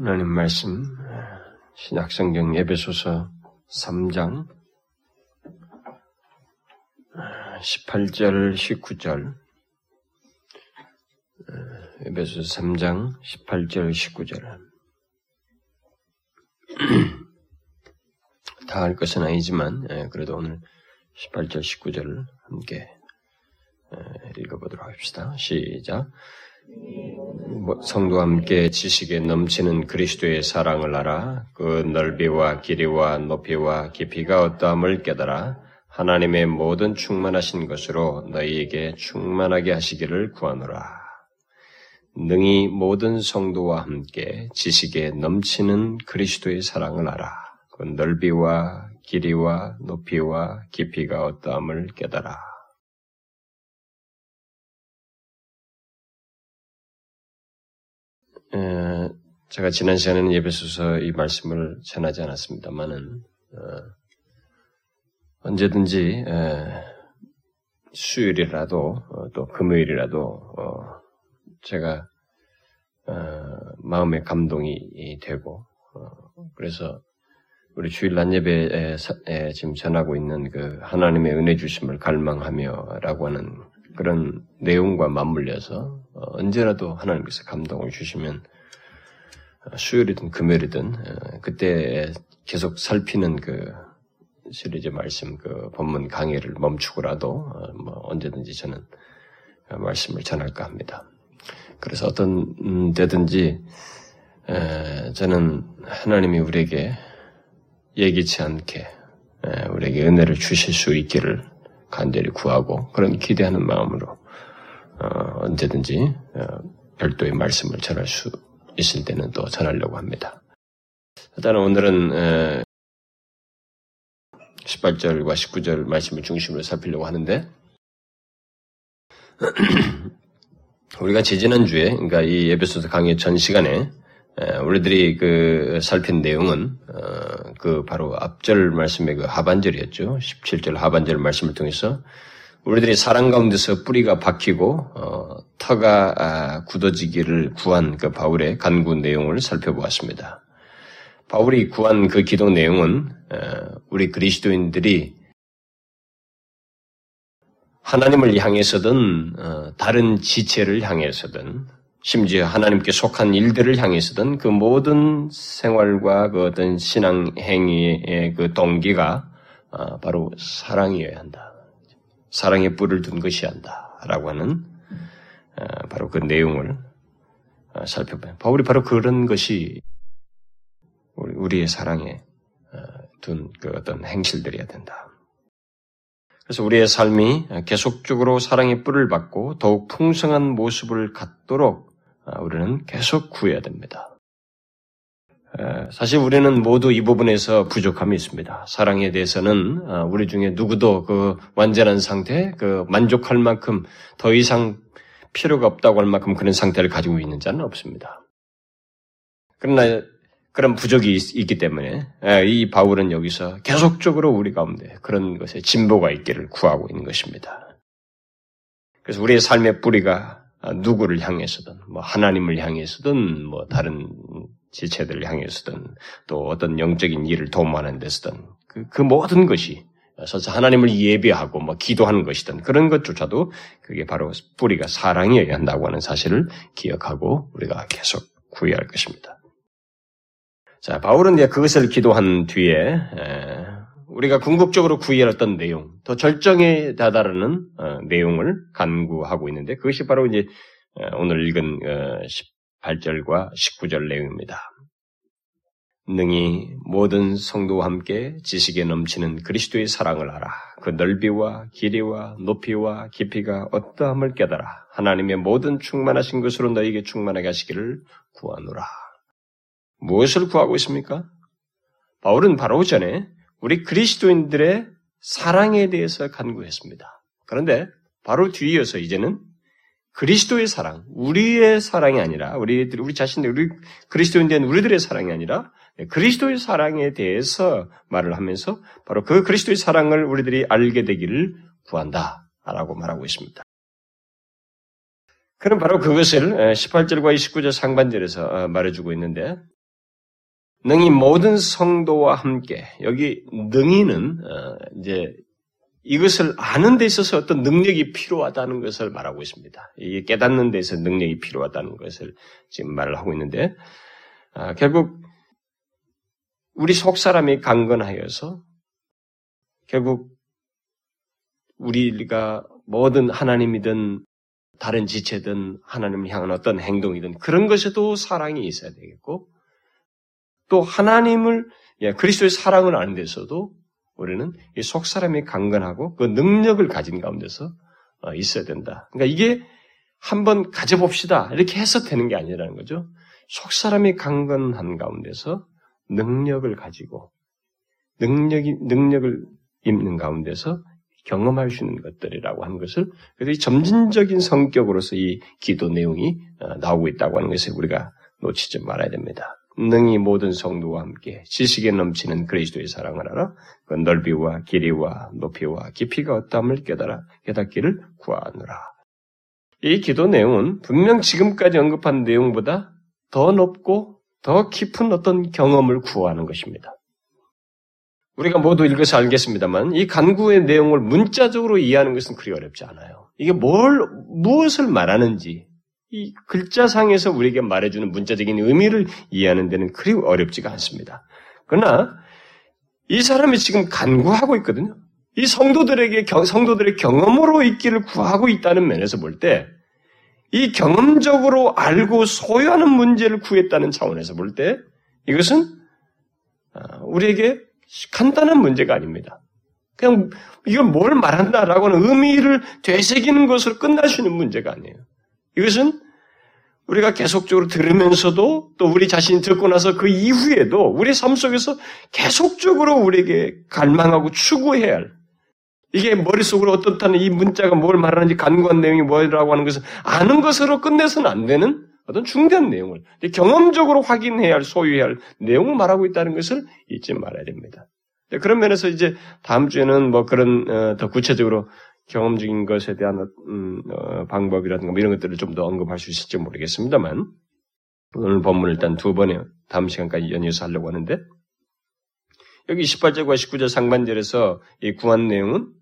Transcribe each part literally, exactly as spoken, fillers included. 하나님 말씀, 신약성경 에베소서 삼 장 십팔 절 십구 절 에베소서 삼 장 십팔 절 십구 절 다 할 것은 아니지만 그래도 오늘 십팔 절 십구 절을 함께 읽어보도록 합시다. 시작. 성도와 함께 지식에 넘치는 그리스도의 사랑을 알아. 그 넓이와 길이와 높이와 깊이가 어떠함을 깨달아 하나님의 모든 충만하신 것으로 너희에게 충만하게 하시기를 구하노라. 능히 모든 성도와 함께 지식에 넘치는 그리스도의 사랑을 알아. 그 넓이와 길이와 높이와 깊이가 어떠함을 깨달아. 에, 제가 지난 시간에는 에베소서 이 말씀을 전하지 않았습니다만은 어, 언제든지 에, 수요일이라도 어, 또 금요일이라도 어, 제가 어, 마음의 감동이 되고 어, 그래서 우리 주일 낮 예배에 에, 지금 전하고 있는 그 하나님의 은혜 주심을 갈망하며라고 하는 그런 내용과 맞물려서 언제라도 하나님께서 감동을 주시면 수요일이든 금요일이든 그때 계속 살피는 그 시리즈 말씀, 그 본문 강의를 멈추고라도 언제든지 저는 말씀을 전할까 합니다. 그래서 어떤 때든지 저는 하나님이 우리에게 예기치 않게 우리에게 은혜를 주실 수 있기를 간절히 구하고 그런 기대하는 마음으로 어, 언제든지 어, 별도의 말씀을 전할 수 있을 때는 또 전하려고 합니다. 일단 오늘은 에, 십팔 절과 십구 절 말씀을 중심으로 살피려고 하는데 우리가 지지난주에 그러니까 이 에베소서 강의 전 시간에 에, 우리들이 그 살핀 내용은 어, 그 바로 앞절 말씀의 그 하반절이었죠. 십칠 절 하반절 말씀을 통해서 우리들이 사랑 가운데서 뿌리가 박히고 어, 터가 아, 굳어지기를 구한 그 바울의 간구 내용을 살펴보았습니다. 바울이 구한 그 기도 내용은 어, 우리 그리스도인들이 하나님을 향해서든 어, 다른 지체를 향해서든 심지어 하나님께 속한 일들을 향해서든 그 모든 생활과 그 어떤 신앙 행위의 그 동기가 바로 사랑이어야 한다. 사랑의 뿔을 둔 것이 한다라고 하는 바로 그 내용을 살펴봐요. 바울이 바로 그런 것이 우리의 사랑에 둔 그 어떤 행실들이어야 된다. 그래서 우리의 삶이 계속적으로 사랑의 뿔을 받고 더욱 풍성한 모습을 갖도록 우리는 계속 구해야 됩니다. 사실 우리는 모두 이 부분에서 부족함이 있습니다. 사랑에 대해서는 우리 중에 누구도 그 완전한 상태, 그 만족할 만큼 더 이상 필요가 없다고 할 만큼 그런 상태를 가지고 있는 자는 없습니다. 그러나 그런 부족이 있기 때문에 이 바울은 여기서 계속적으로 우리 가운데 그런 것에 진보가 있기를 구하고 있는 것입니다. 그래서 우리의 삶의 뿌리가 누구를 향해서든, 뭐 하나님을 향해서든, 뭐 다른 지체들을 향해서든, 또 어떤 영적인 일을 도모하는 데서든, 그, 그 모든 것이, 그래서 하나님을 예배하고 뭐 기도하는 것이든 그런 것조차도 그게 바로 뿌리가 사랑이어야 한다고 하는 사실을 기억하고 우리가 계속 구해야 할 것입니다. 자, 바울은 이제 그것을 기도한 뒤에 에, 우리가 궁극적으로 구해야 했던 내용, 더 절정에 다다르는 어, 내용을 간구하고 있는데 그것이 바로 이제 어, 오늘 읽은 어, 십팔 절과 십구 절 내용입니다. 능히 모든 성도와 함께 지식에 넘치는 그리스도의 사랑을 알아. 그 넓이와 길이와 높이와 깊이가 어떠함을 깨달아 하나님의 모든 충만하신 것으로 너에게 충만하게 하시기를 구하노라. 무엇을 구하고 있습니까? 바울은 바로 전에 우리 그리스도인들의 사랑에 대해서 간구했습니다. 그런데 바로 뒤이어서 이제는 그리스도의 사랑, 우리의 사랑이 아니라 우리 우리 자신들, 우리 그리스도인들은 우리들의 사랑이 아니라 그리스도의 사랑에 대해서 말을 하면서 바로 그 그리스도의 사랑을 우리들이 알게 되기를 구한다라고 말하고 있습니다. 그럼 바로 그것을 십팔 절과 이십구 절 상반절에서 말해주고 있는데 능히 모든 성도와 함께, 여기 능히는 이제 이것을 아는 데 있어서 어떤 능력이 필요하다는 것을 말하고 있습니다. 이게 깨닫는 데서 능력이 필요하다는 것을 지금 말을 하고 있는데, 아, 결국 우리 속사람이 강건하여서 결국 우리가 뭐든 하나님이든 다른 지체든 하나님을 향한 어떤 행동이든 그런 것에도 사랑이 있어야 되겠고, 또 하나님을, 예, 그리스도의 사랑을 아는 데서도 우리는 이 속사람이 강건하고 그 능력을 가진 가운데서 있어야 된다. 그러니까 이게 한번 가져봅시다 이렇게 해서 되는 게 아니라는 거죠. 속사람이 강건한 가운데서 능력을 가지고 능력이, 능력을 입는 가운데서 경험할 수 있는 것들이라고 하는 것을, 그래서 이 점진적인 성격으로서 이 기도 내용이 나오고 있다고 하는 것을 우리가 놓치지 말아야 됩니다. 능히 모든 성도와 함께 지식에 넘치는 그리스도의 사랑을 알아 그 넓이와 길이와 높이와 깊이가 어떠함을 깨달아 깨닫기를 구하노라. 이 기도 내용은 분명 지금까지 언급한 내용보다 더 높고 더 깊은 어떤 경험을 구하는 것입니다. 우리가 모두 읽어서 알겠습니다만 이 간구의 내용을 문자적으로 이해하는 것은 그리 어렵지 않아요. 이게 뭘, 무엇을 말하는지 이 글자상에서 우리에게 말해주는 문자적인 의미를 이해하는 데는 그리 어렵지가 않습니다. 그러나 이 사람이 지금 간구하고 있거든요. 이 성도들에게, 성도들의 경험으로 있기를 구하고 있다는 면에서 볼 때, 이 경험적으로 알고 소유하는 문제를 구했다는 차원에서 볼 때, 이것은 우리에게 간단한 문제가 아닙니다. 그냥 이걸 뭘 말한다라고 하는 의미를 되새기는 것으로 끝날 수 있는 문제가 아니에요. 이것은 우리가 계속적으로 들으면서도 또 우리 자신이 듣고 나서 그 이후에도 우리 삶 속에서 계속적으로 우리에게 갈망하고 추구해야 할, 이게 머릿속으로 어떻다는 이 문자가 뭘 말하는지 간구한 내용이 뭐라고 하는 것을 아는 것으로 끝내서는 안 되는 어떤 중대한 내용을 경험적으로 확인해야 할, 소유해야 할 내용을 말하고 있다는 것을 잊지 말아야 됩니다. 그런 면에서 이제 다음 주에는 뭐 그런 더 구체적으로 경험적인 것에 대한 음, 어, 방법이라든가 뭐 이런 것들을 좀 더 언급할 수 있을지 모르겠습니다만, 오늘 본문을 일단 두 번에 다음 시간까지 연이어서 하려고 하는데, 여기 이십팔 절과 십구 절 상반절에서 이 구한 내용은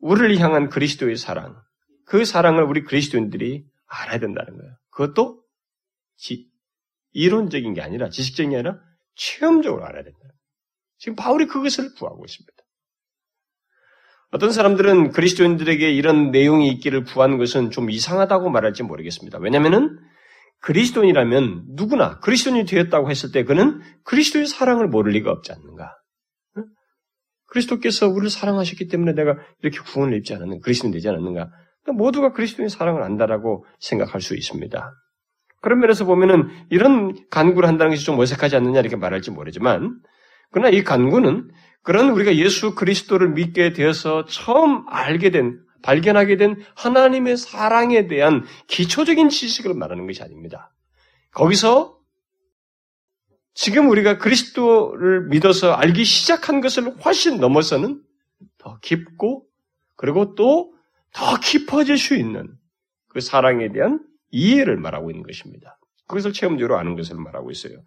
우리를 향한 그리스도의 사랑, 그 사랑을 우리 그리스도인들이 알아야 된다는 거예요. 그것도 지, 이론적인 게 아니라, 지식적인 게 아니라 체험적으로 알아야 된다. 지금 바울이 그것을 구하고 있습니다. 어떤 사람들은 그리스도인들에게 이런 내용이 있기를 구하는 것은 좀 이상하다고 말할지 모르겠습니다. 왜냐하면은 그리스도인이라면 누구나 그리스도인이 되었다고 했을 때 그는 그리스도의 사랑을 모를 리가 없지 않는가. 그리스도께서 우리를 사랑하셨기 때문에 내가 이렇게 구원을 입지 않았는가, 그리스도인 되지 않았는가. 모두가 그리스도의 사랑을 안다라고 생각할 수 있습니다. 그런 면에서 보면은 이런 간구를 한다는 것이 좀 어색하지 않느냐 이렇게 말할지 모르지만, 그러나 이 간구는 그런 우리가 예수 그리스도를 믿게 되어서 처음 알게 된, 발견하게 된 하나님의 사랑에 대한 기초적인 지식을 말하는 것이 아닙니다. 거기서 지금 우리가 그리스도를 믿어서 알기 시작한 것을 훨씬 넘어서는 더 깊고, 그리고 또 더 깊어질 수 있는 그 사랑에 대한 이해를 말하고 있는 것입니다. 그것을 체험적으로 아는 것을 말하고 있어요.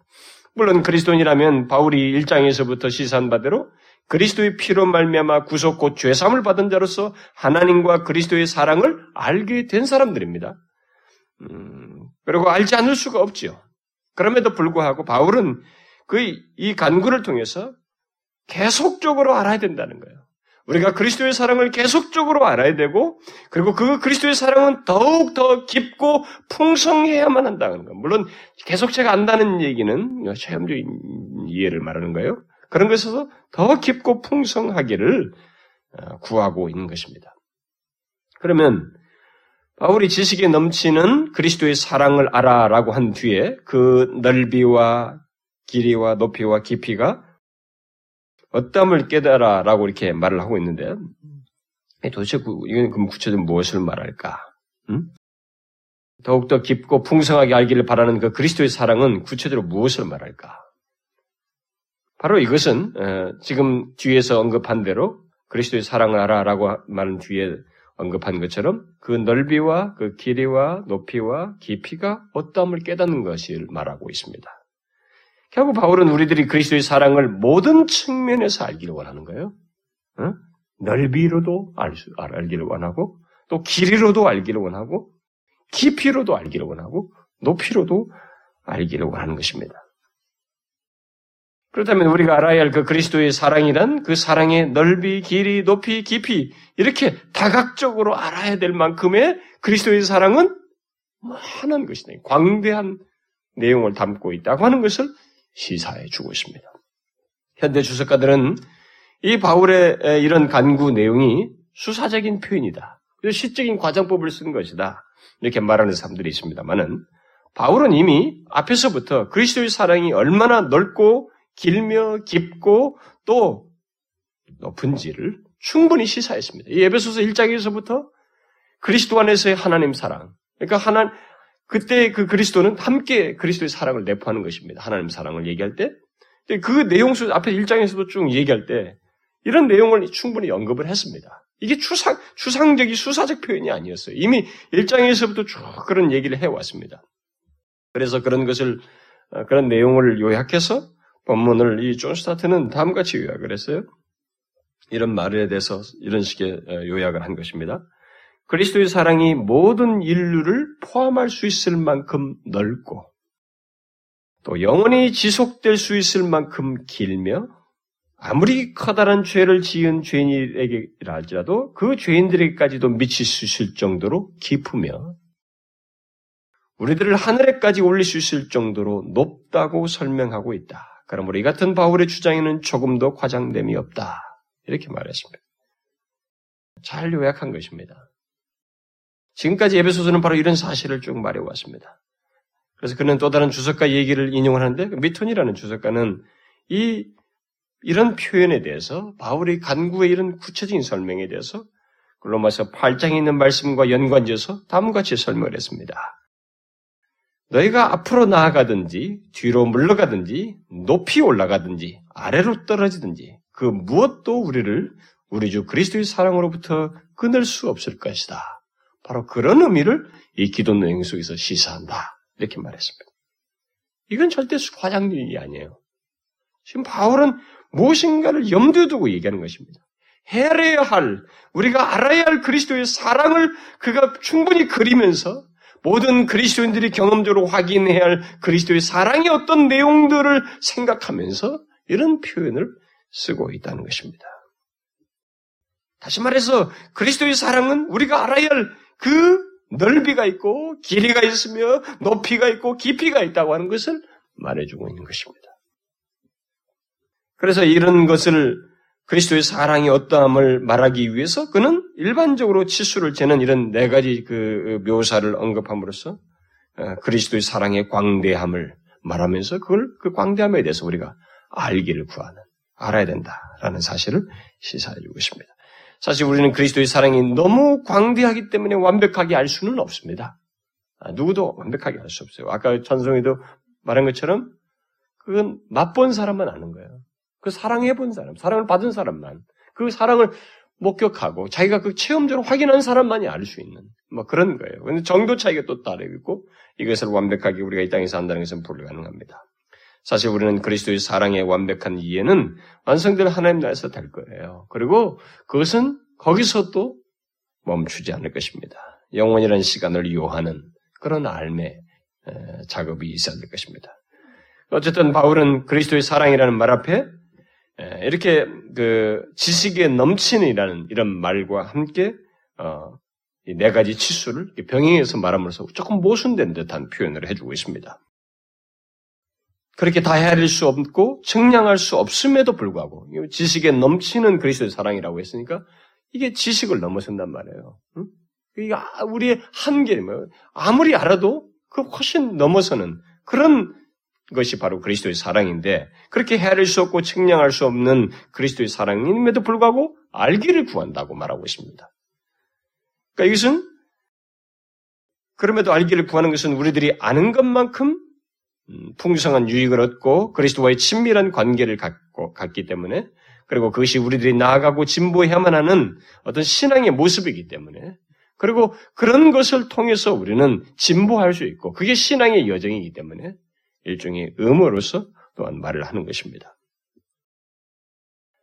물론 그리스도인이라면 바울이 일 장에서부터 시사한 바대로 그리스도의 피로 말미암아 구속 곧 죄 사함을 받은 자로서 하나님과 그리스도의 사랑을 알게 된 사람들입니다. 음, 그리고 알지 않을 수가 없지요. 그럼에도 불구하고 바울은 그 이 간구를 통해서 계속적으로 알아야 된다는 거예요. 우리가 그리스도의 사랑을 계속적으로 알아야 되고, 그리고 그 그리스도의 사랑은 더욱 더 깊고 풍성해야만 한다는 것. 물론 계속 제가 안다는 얘기는 체험적인 이해를 말하는 거예요. 그런 것에서 더 깊고 풍성하기를 구하고 있는 것입니다. 그러면 바울이 지식에 넘치는 그리스도의 사랑을 알아라고 한 뒤에 그 넓이와 길이와 높이와 깊이가 어떠함을 깨달아 라고 이렇게 말을 하고 있는데, 도대체 구, 이건 그럼 구체적으로 무엇을 말할까? 응? 더욱더 깊고 풍성하게 알기를 바라는 그 그리스도의 사랑은 구체적으로 무엇을 말할까? 바로 이것은 에, 지금 뒤에서 언급한 대로 그리스도의 사랑을 알아 라고 말한 뒤에 언급한 것처럼 그 넓이와 그 길이와 높이와 깊이가 어떠함을 깨닫는 것을 말하고 있습니다. 결국 바울은 우리들이 그리스도의 사랑을 모든 측면에서 알기를 원하는 거예요. 어? 넓이로도 알 수, 알기를 원하고 또 길이로도 알기를 원하고 깊이로도 알기를 원하고 높이로도 알기를 원하는 것입니다. 그렇다면 우리가 알아야 할 그 그리스도의 사랑이란 그 사랑의 넓이, 길이, 높이, 깊이 이렇게 다각적으로 알아야 될 만큼의 그리스도의 사랑은 많은 것이다. 광대한 내용을 담고 있다고 하는 것을 시사해 주고 있습니다. 현대 주석가들은 이 바울의 이런 간구 내용이 수사적인 표현이다. 시적인 과장법을 쓴 것이다. 이렇게 말하는 사람들이 있습니다만은 바울은 이미 앞에서부터 그리스도의 사랑이 얼마나 넓고 길며 깊고 또 높은지를 충분히 시사했습니다. 이 에베소서 일 장에서부터 그리스도 안에서의 하나님 사랑, 그러니까 하나 그때 그 그리스도는 함께 그리스도의 사랑을 내포하는 것입니다. 하나님 사랑을 얘기할 때 그 내용 수 앞에 일 장에서도 쭉 얘기할 때 이런 내용을 충분히 언급을 했습니다. 이게 추상 추상적인 수사적 표현이 아니었어요. 이미 일 장에서부터 쭉 그런 얘기를 해왔습니다. 그래서 그런 것을 그런 내용을 요약해서 본문을 이 존 스타트는 다음같이 요약을 했어요. 이런 말에 대해서 이런 식의 요약을 한 것입니다. 그리스도의 사랑이 모든 인류를 포함할 수 있을 만큼 넓고 또 영원히 지속될 수 있을 만큼 길며 아무리 커다란 죄를 지은 죄인에게라도 그 죄인들에게까지도 미칠 수 있을 정도로 깊으며 우리들을 하늘에까지 올릴 수 있을 정도로 높다고 설명하고 있다. 그러므로 이 같은 바울의 주장에는 조금도 과장됨이 없다. 이렇게 말했습니다. 잘 요약한 것입니다. 지금까지 에베소서는 바로 이런 사실을 쭉 말해왔습니다. 그래서 그는 또 다른 주석가 얘기를 인용을 하는데 미톤이라는 주석가는 이 이런 표현에 대해서 바울의 간구의 이런 구체적인 설명에 대해서 로마서 팔 장에 있는 말씀과 연관지어서 다음과 같이 설명을 했습니다. 너희가 앞으로 나아가든지 뒤로 물러가든지 높이 올라가든지 아래로 떨어지든지 그 무엇도 우리를 우리 주 그리스도의 사랑으로부터 끊을 수 없을 것이다. 바로 그런 의미를 이 기도 내용 속에서 시사한다. 이렇게 말했습니다. 이건 절대 과장력이 아니에요. 지금 바울은 무엇인가를 염두에 두고 얘기하는 것입니다. 헤아려야 할, 우리가 알아야 할 그리스도의 사랑을 그가 충분히 그리면서 모든 그리스도인들이 경험적으로 확인해야 할 그리스도의 사랑의 어떤 내용들을 생각하면서 이런 표현을 쓰고 있다는 것입니다. 다시 말해서 그리스도의 사랑은 우리가 알아야 할 그 넓이가 있고 길이가 있으며 높이가 있고 깊이가 있다고 하는 것을 말해주고 있는 것입니다. 그래서 이런 것을 그리스도의 사랑의 어떠함을 말하기 위해서 그는 일반적으로 치수를 재는 이런 네 가지 그 묘사를 언급함으로써 그리스도의 사랑의 광대함을 말하면서 그걸 그 광대함에 대해서 우리가 알기를 구하는, 알아야 된다라는 사실을 시사해주고 있습니다. 사실 우리는 그리스도의 사랑이 너무 광대하기 때문에 완벽하게 알 수는 없습니다. 누구도 완벽하게 알 수 없어요. 아까 찬송이도 말한 것처럼 그건 맛본 사람만 아는 거예요. 그 사랑해본 사람, 사랑을 받은 사람만, 그 사랑을 목격하고 자기가 그 체험적으로 확인한 사람만이 알 수 있는 뭐 그런 거예요. 근데 정도 차이가 또 다르고 있고 이것을 완벽하게 우리가 이 땅에서 한다는 것은 불가능합니다. 사실 우리는 그리스도의 사랑의 완벽한 이해는 완성될 하나님 나라에서 될 거예요. 그리고 그것은 거기서 또 멈추지 않을 것입니다. 영원이라는 시간을 요하는 그런 알매 작업이 있어야 될 것입니다. 어쨌든 바울은 그리스도의 사랑이라는 말 앞에 이렇게 그 지식에 넘치는 이라는 이런 말과 함께 어 이 네 가지 치수를 병행해서 말함으로써 조금 모순된 듯한 표현을 해주고 있습니다. 그렇게 다 헤아릴 수 없고 측량할 수 없음에도 불구하고 지식에 넘치는 그리스도의 사랑이라고 했으니까 이게 지식을 넘어선단 말이에요. 응? 이게 우리의 한계, 아무리 알아도 그 훨씬 넘어서는 그런 것이 바로 그리스도의 사랑인데 그렇게 헤아릴 수 없고 측량할 수 없는 그리스도의 사랑임에도 불구하고 알기를 구한다고 말하고 있습니다. 그러니까 이것은 그럼에도 알기를 구하는 것은 우리들이 아는 것만큼 풍성한 유익을 얻고 그리스도와의 친밀한 관계를 갖고, 갖기 때문에 그리고 그것이 우리들이 나아가고 진보해야만 하는 어떤 신앙의 모습이기 때문에 그리고 그런 것을 통해서 우리는 진보할 수 있고 그게 신앙의 여정이기 때문에 일종의 의무로서 또한 말을 하는 것입니다.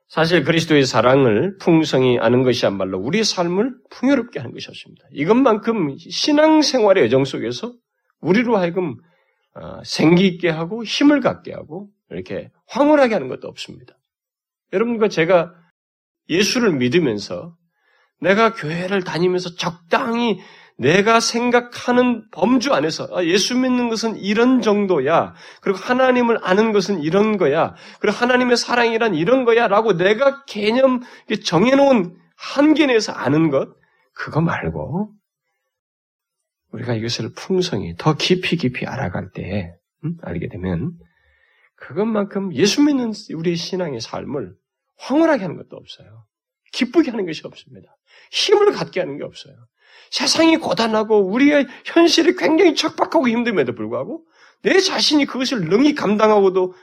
사실 그리스도의 사랑을 풍성히 아는 것이야말로 우리 삶을 풍요롭게 하는 것이었습니다. 이것만큼 신앙생활의 여정 속에서 우리로 하여금 생기 있게 하고 힘을 갖게 하고 이렇게 황홀하게 하는 것도 없습니다. 여러분과 제가 예수를 믿으면서 내가 교회를 다니면서 적당히 내가 생각하는 범주 안에서 예수 믿는 것은 이런 정도야. 그리고 하나님을 아는 것은 이런 거야. 그리고 하나님의 사랑이란 이런 거야. 라고 내가 개념 정해놓은 한계 내에서 아는 것 그거 말고 우리가 이것을 풍성히 더 깊이 깊이 알아갈 때 음? 알게 되면 그것만큼 예수 믿는 우리의 신앙의 삶을 황홀하게 하는 것도 없어요. 기쁘게 하는 것이 없습니다. 힘을 갖게 하는 게 없어요. 세상이 고단하고 우리의 현실이 굉장히 척박하고 힘듦에도 불구하고 내 자신이 그것을 능히 감당하고도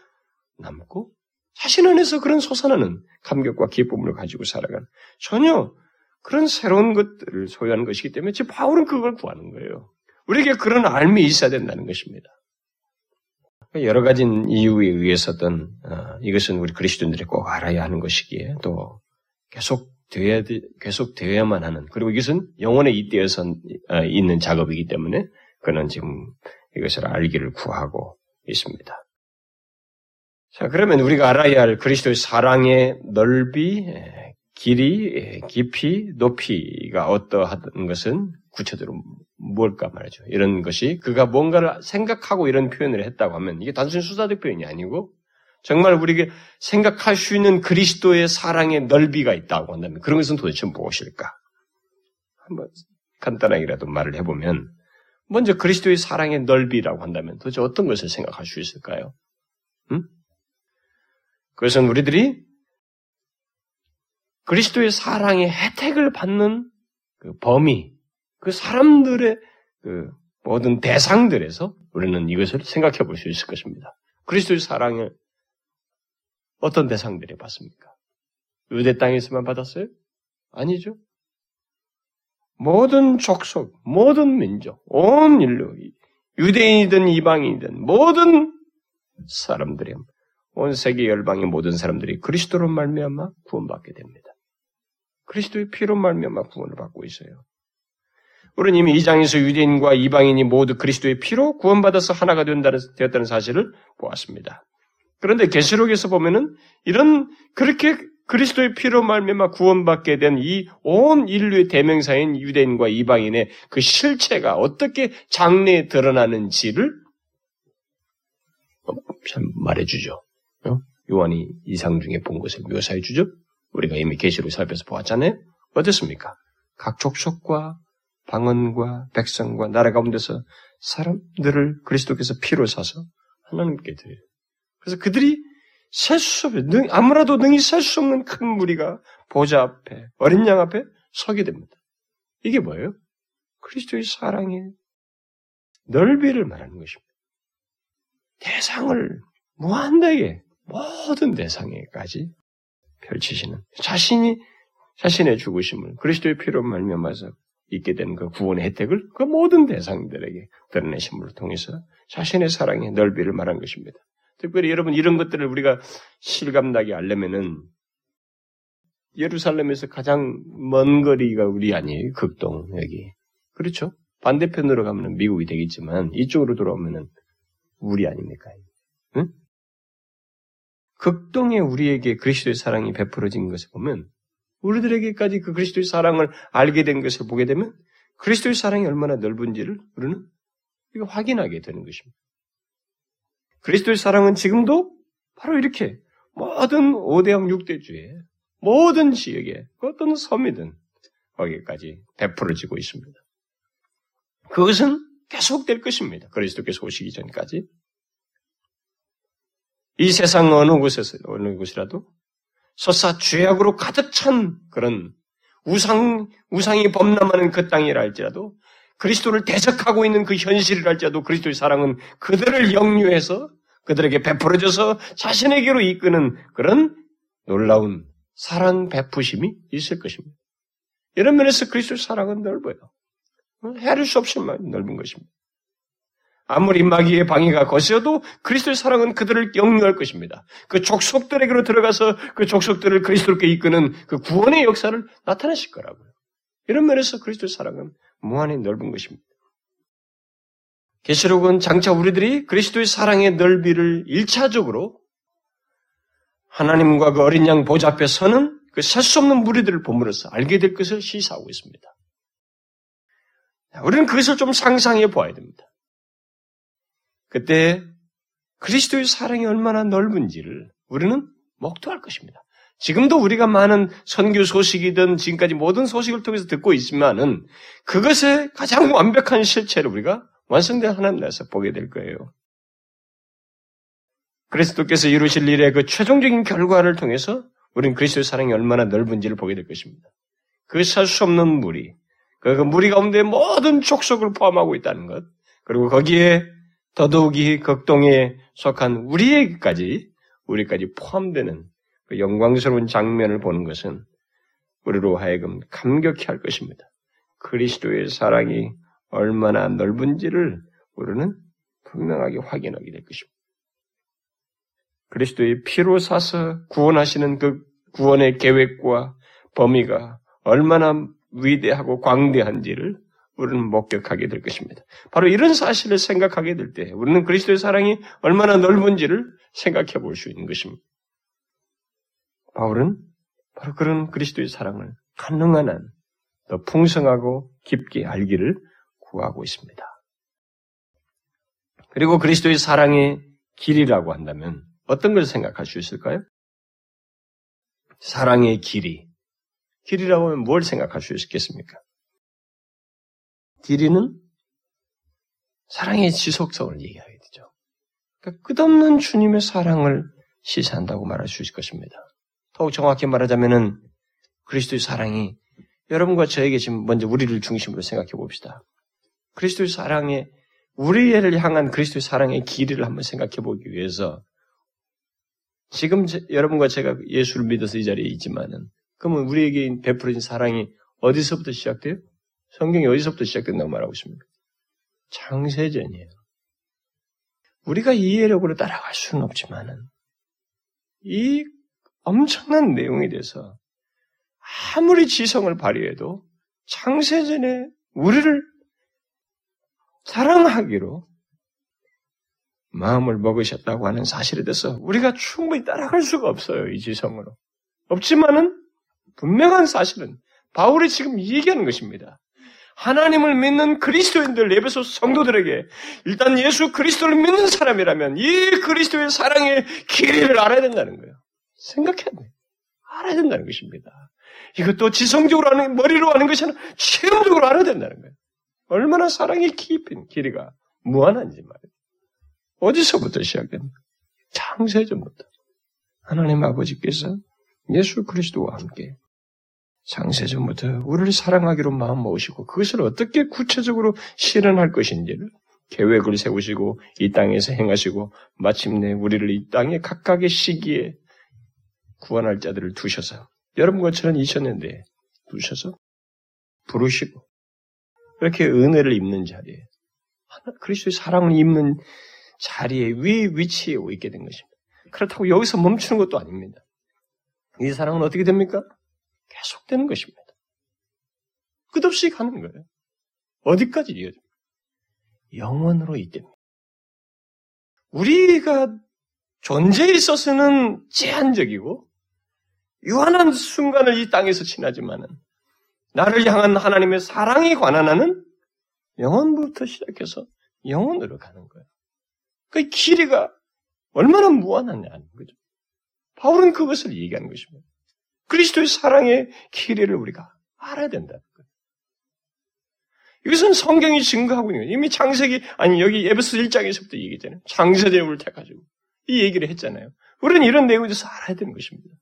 남고 자신 안에서 그런 솟아나는 감격과 기쁨을 가지고 살아가는 전혀 그런 새로운 것들을 소유하는 것이기 때문에 지금 바울은 그걸 구하는 거예요. 우리에게 그런 알미 있어야 된다는 것입니다. 여러 가지 이유에 의해서든 어, 이것은 우리 그리스도인들이 꼭 알아야 하는 것이기에 또 계속 되어야, 계속 되어야만 하는 그리고 이것은 영원의 이때에서 어, 있는 작업이기 때문에 그는 지금 이것을 알기를 구하고 있습니다. 자, 그러면 우리가 알아야 할 그리스도의 사랑의 넓이, 길이, 깊이, 높이가 어떠한 것은 구체적으로 뭘까 말이죠. 이런 것이 그가 뭔가를 생각하고 이런 표현을 했다고 하면 이게 단순히 수사적 표현이 아니고 정말 우리에게 생각할 수 있는 그리스도의 사랑의 넓이가 있다고 한다면 그런 것은 도대체 무엇일까? 한번 간단하게라도 말을 해보면 먼저 그리스도의 사랑의 넓이라고 한다면 도대체 어떤 것을 생각할 수 있을까요? 음? 그것은 우리들이 그리스도의 사랑의 혜택을 받는 그 범위 그 사람들의 그 모든 대상들에서 우리는 이것을 생각해 볼 수 있을 것입니다. 그리스도의 사랑을 어떤 대상들이 받습니까? 유대 땅에서만 받았어요? 아니죠. 모든 족속, 모든 민족, 온 인류, 유대인이든 이방인이든 모든 사람들이 온 세계 열방의 모든 사람들이 그리스도로 말미암아 구원받게 됩니다. 그리스도의 피로 말미암아 구원을 받고 있어요. 우리는 이미 이 장에서 유대인과 이방인이 모두 그리스도의 피로 구원받아서 하나가 된다는, 되었다는 사실을 보았습니다. 그런데 계시록에서 보면은 이런 그렇게 그리스도의 피로 말미암아 구원받게 된 이 온 인류의 대명사인 유대인과 이방인의 그 실체가 어떻게 장래에 드러나는지를 참 말해주죠. 요한이 이상 중에 본 것을 묘사해주죠. 우리가 이미 계시록 살펴서 보았잖아요. 어떻습니까? 각 족속과 방언과 백성과 나라 가운데서 사람들을 그리스도께서 피로 사서 하나님께 드려요. 그래서 그들이 셀 수 없는 아무라도 능히 셀 수 없는 큰 무리가 보좌 앞에 어린 양 앞에 서게 됩니다. 이게 뭐예요? 그리스도의 사랑의 넓이를 말하는 것입니다. 대상을 무한대게 모든 대상에까지 펼치시는 자신이 자신의 죽으심을 그리스도의 피로 말미암아서 있게 된 그 구원의 혜택을 그 모든 대상들에게 드러내심을 통해서 자신의 사랑의 넓이를 말한 것입니다. 특별히 여러분 이런 것들을 우리가 실감나게 알려면은 예루살렘에서 가장 먼 거리가 우리 아니에요. 극동 여기. 그렇죠? 반대편으로 가면은 미국이 되겠지만 이쪽으로 돌아오면은 우리 아닙니까? 응? 극동에 우리에게 그리스도의 사랑이 베풀어진 것을 보면 우리들에게까지 그 그리스도의 사랑을 알게 된 것을 보게 되면 그리스도의 사랑이 얼마나 넓은지를 우리는 이거 확인하게 되는 것입니다. 그리스도의 사랑은 지금도 바로 이렇게 모든 오대양 육대주에 모든 지역에 어떤 섬이든 거기까지 베풀어지고 있습니다. 그것은 계속될 것입니다. 그리스도께서 오시기 전까지. 이 세상 어느 곳에서, 어느 곳이라도 서사 죄악으로 가득 찬 그런 우상, 우상이 범람하는 그 땅이라 할지라도 그리스도를 대적하고 있는 그 현실이라 할지라도 그리스도의 사랑은 그들을 역류해서 그들에게 베풀어져서 자신에게로 이끄는 그런 놀라운 사랑 베푸심이 있을 것입니다. 이런 면에서 그리스도의 사랑은 넓어요. 헤아릴 수 없이 넓은 것입니다. 아무리 마귀의 방해가 거세어도 그리스도의 사랑은 그들을 격려할 것입니다. 그 족속들에게로 들어가서 그 족속들을 그리스도께 이끄는 그 구원의 역사를 나타내실 거라고요. 이런 면에서 그리스도의 사랑은 무한히 넓은 것입니다. 계시록은 장차 우리들이 그리스도의 사랑의 넓이를 일차적으로 하나님과 그 어린 양 보좌 앞에 서는 그 셀 수 없는 무리들을 보므로써 알게 될 것을 시사하고 있습니다. 우리는 그것을 좀 상상해 보아야 됩니다. 그때 그리스도의 사랑이 얼마나 넓은지를 우리는 목도할 것입니다. 지금도 우리가 많은 선교 소식이든 지금까지 모든 소식을 통해서 듣고 있지만은 그것의 가장 완벽한 실체를 우리가 완성된 하나님 나라에서 보게 될 거예요. 그리스도께서 이루실 일의 그 최종적인 결과를 통해서 우리는 그리스도의 사랑이 얼마나 넓은지를 보게 될 것입니다. 그 셀 수 없는 무리, 그 무리 가운데 모든 족속을 포함하고 있다는 것, 그리고 거기에 더더욱이 극동에 속한 우리에게까지, 우리까지 포함되는 그 영광스러운 장면을 보는 것은 우리로 하여금 감격해 할 것입니다. 그리스도의 사랑이 얼마나 넓은지를 우리는 분명하게 확인하게 될 것입니다. 그리스도의 피로 사서 구원하시는 그 구원의 계획과 범위가 얼마나 위대하고 광대한지를 우리는 목격하게 될 것입니다. 바로 이런 사실을 생각하게 될 때 우리는 그리스도의 사랑이 얼마나 넓은지를 생각해 볼 수 있는 것입니다. 바울은 바로 그런 그리스도의 사랑을 가능한 한 더 풍성하고 깊게 알기를 구하고 있습니다. 그리고 그리스도의 사랑의 길이라고 한다면 어떤 걸 생각할 수 있을까요? 사랑의 길이. 길이라고 하면 뭘 생각할 수 있겠습니까? 길이는 사랑의 지속성을 얘기하게 되죠. 그러니까 끝없는 주님의 사랑을 시사한다고 말할 수 있을 것입니다. 더욱 정확히 말하자면은 그리스도의 사랑이 여러분과 저에게 지금 먼저 우리를 중심으로 생각해 봅시다. 그리스도의 사랑의 우리를 향한 그리스도의 사랑의 길이를 한번 생각해 보기 위해서 지금 제, 여러분과 제가 예수를 믿어서 이 자리에 있지만은 그러면 우리에게 베풀어진 사랑이 어디서부터 시작돼요? 성경이 어디서부터 시작된다고 말하고 있습니까? 창세전이에요. 우리가 이해력으로 따라갈 수는 없지만은 이 엄청난 내용에 대해서 아무리 지성을 발휘해도 창세전에 우리를 사랑하기로 마음을 먹으셨다고 하는 사실에 대해서 우리가 충분히 따라갈 수가 없어요. 이 지성으로. 없지만은 분명한 사실은 바울이 지금 얘기하는 것입니다. 하나님을 믿는 그리스도인들, 에베소서 성도들에게 일단 예수 그리스도를 믿는 사람이라면 이 그리스도의 사랑의 길이를 알아야 된다는 거예요. 생각해야 돼요. 알아야 된다는 것입니다. 이것도 지성적으로 하는, 머리로 하는 것이 아니라 체험적으로 알아야 된다는 거예요. 얼마나 사랑이 깊은 길이가 무한한지 말이에요. 어디서부터 시작됩니까? 창세전부터. 하나님 아버지께서 예수 그리스도와 함께 창세전부터 우리를 사랑하기로 마음 먹으시고 그것을 어떻게 구체적으로 실현할 것인지를 계획을 세우시고 이 땅에서 행하시고 마침내 우리를 이 땅에 각각의 시기에 구원할 자들을 두셔서 여러분과 저는 이셨는데 두셔서 부르시고 이렇게 은혜를 입는 자리에 하나 그리스도의 사랑을 입는 자리에 위 위치에 있게 된 것입니다. 그렇다고 여기서 멈추는 것도 아닙니다. 이 사랑은 어떻게 됩니까? 계속되는 것입니다. 끝없이 가는 거예요. 어디까지 이어집니까? 영원으로 이어집니다. 우리가 존재에 있어서는 제한적이고 유한한 순간을 이 땅에서 지나지만은 나를 향한 하나님의 사랑에 관한 하는 영원부터 시작해서 영원으로 가는 거예요. 그 길이가 얼마나 무한하냐는 거죠. 바울은 그것을 얘기하는 것입니다. 그리스도의 사랑의 길이를 우리가 알아야 된다는 거예요. 이것은 성경이 증거하고 있는 거예요. 이미 창세기, 아니 여기 에베소서 일 장에서부터 얘기했잖아요. 창세전을 택하시고 이 얘기를 했잖아요. 우리는 이런 내용에 대해서 알아야 되는 것입니다.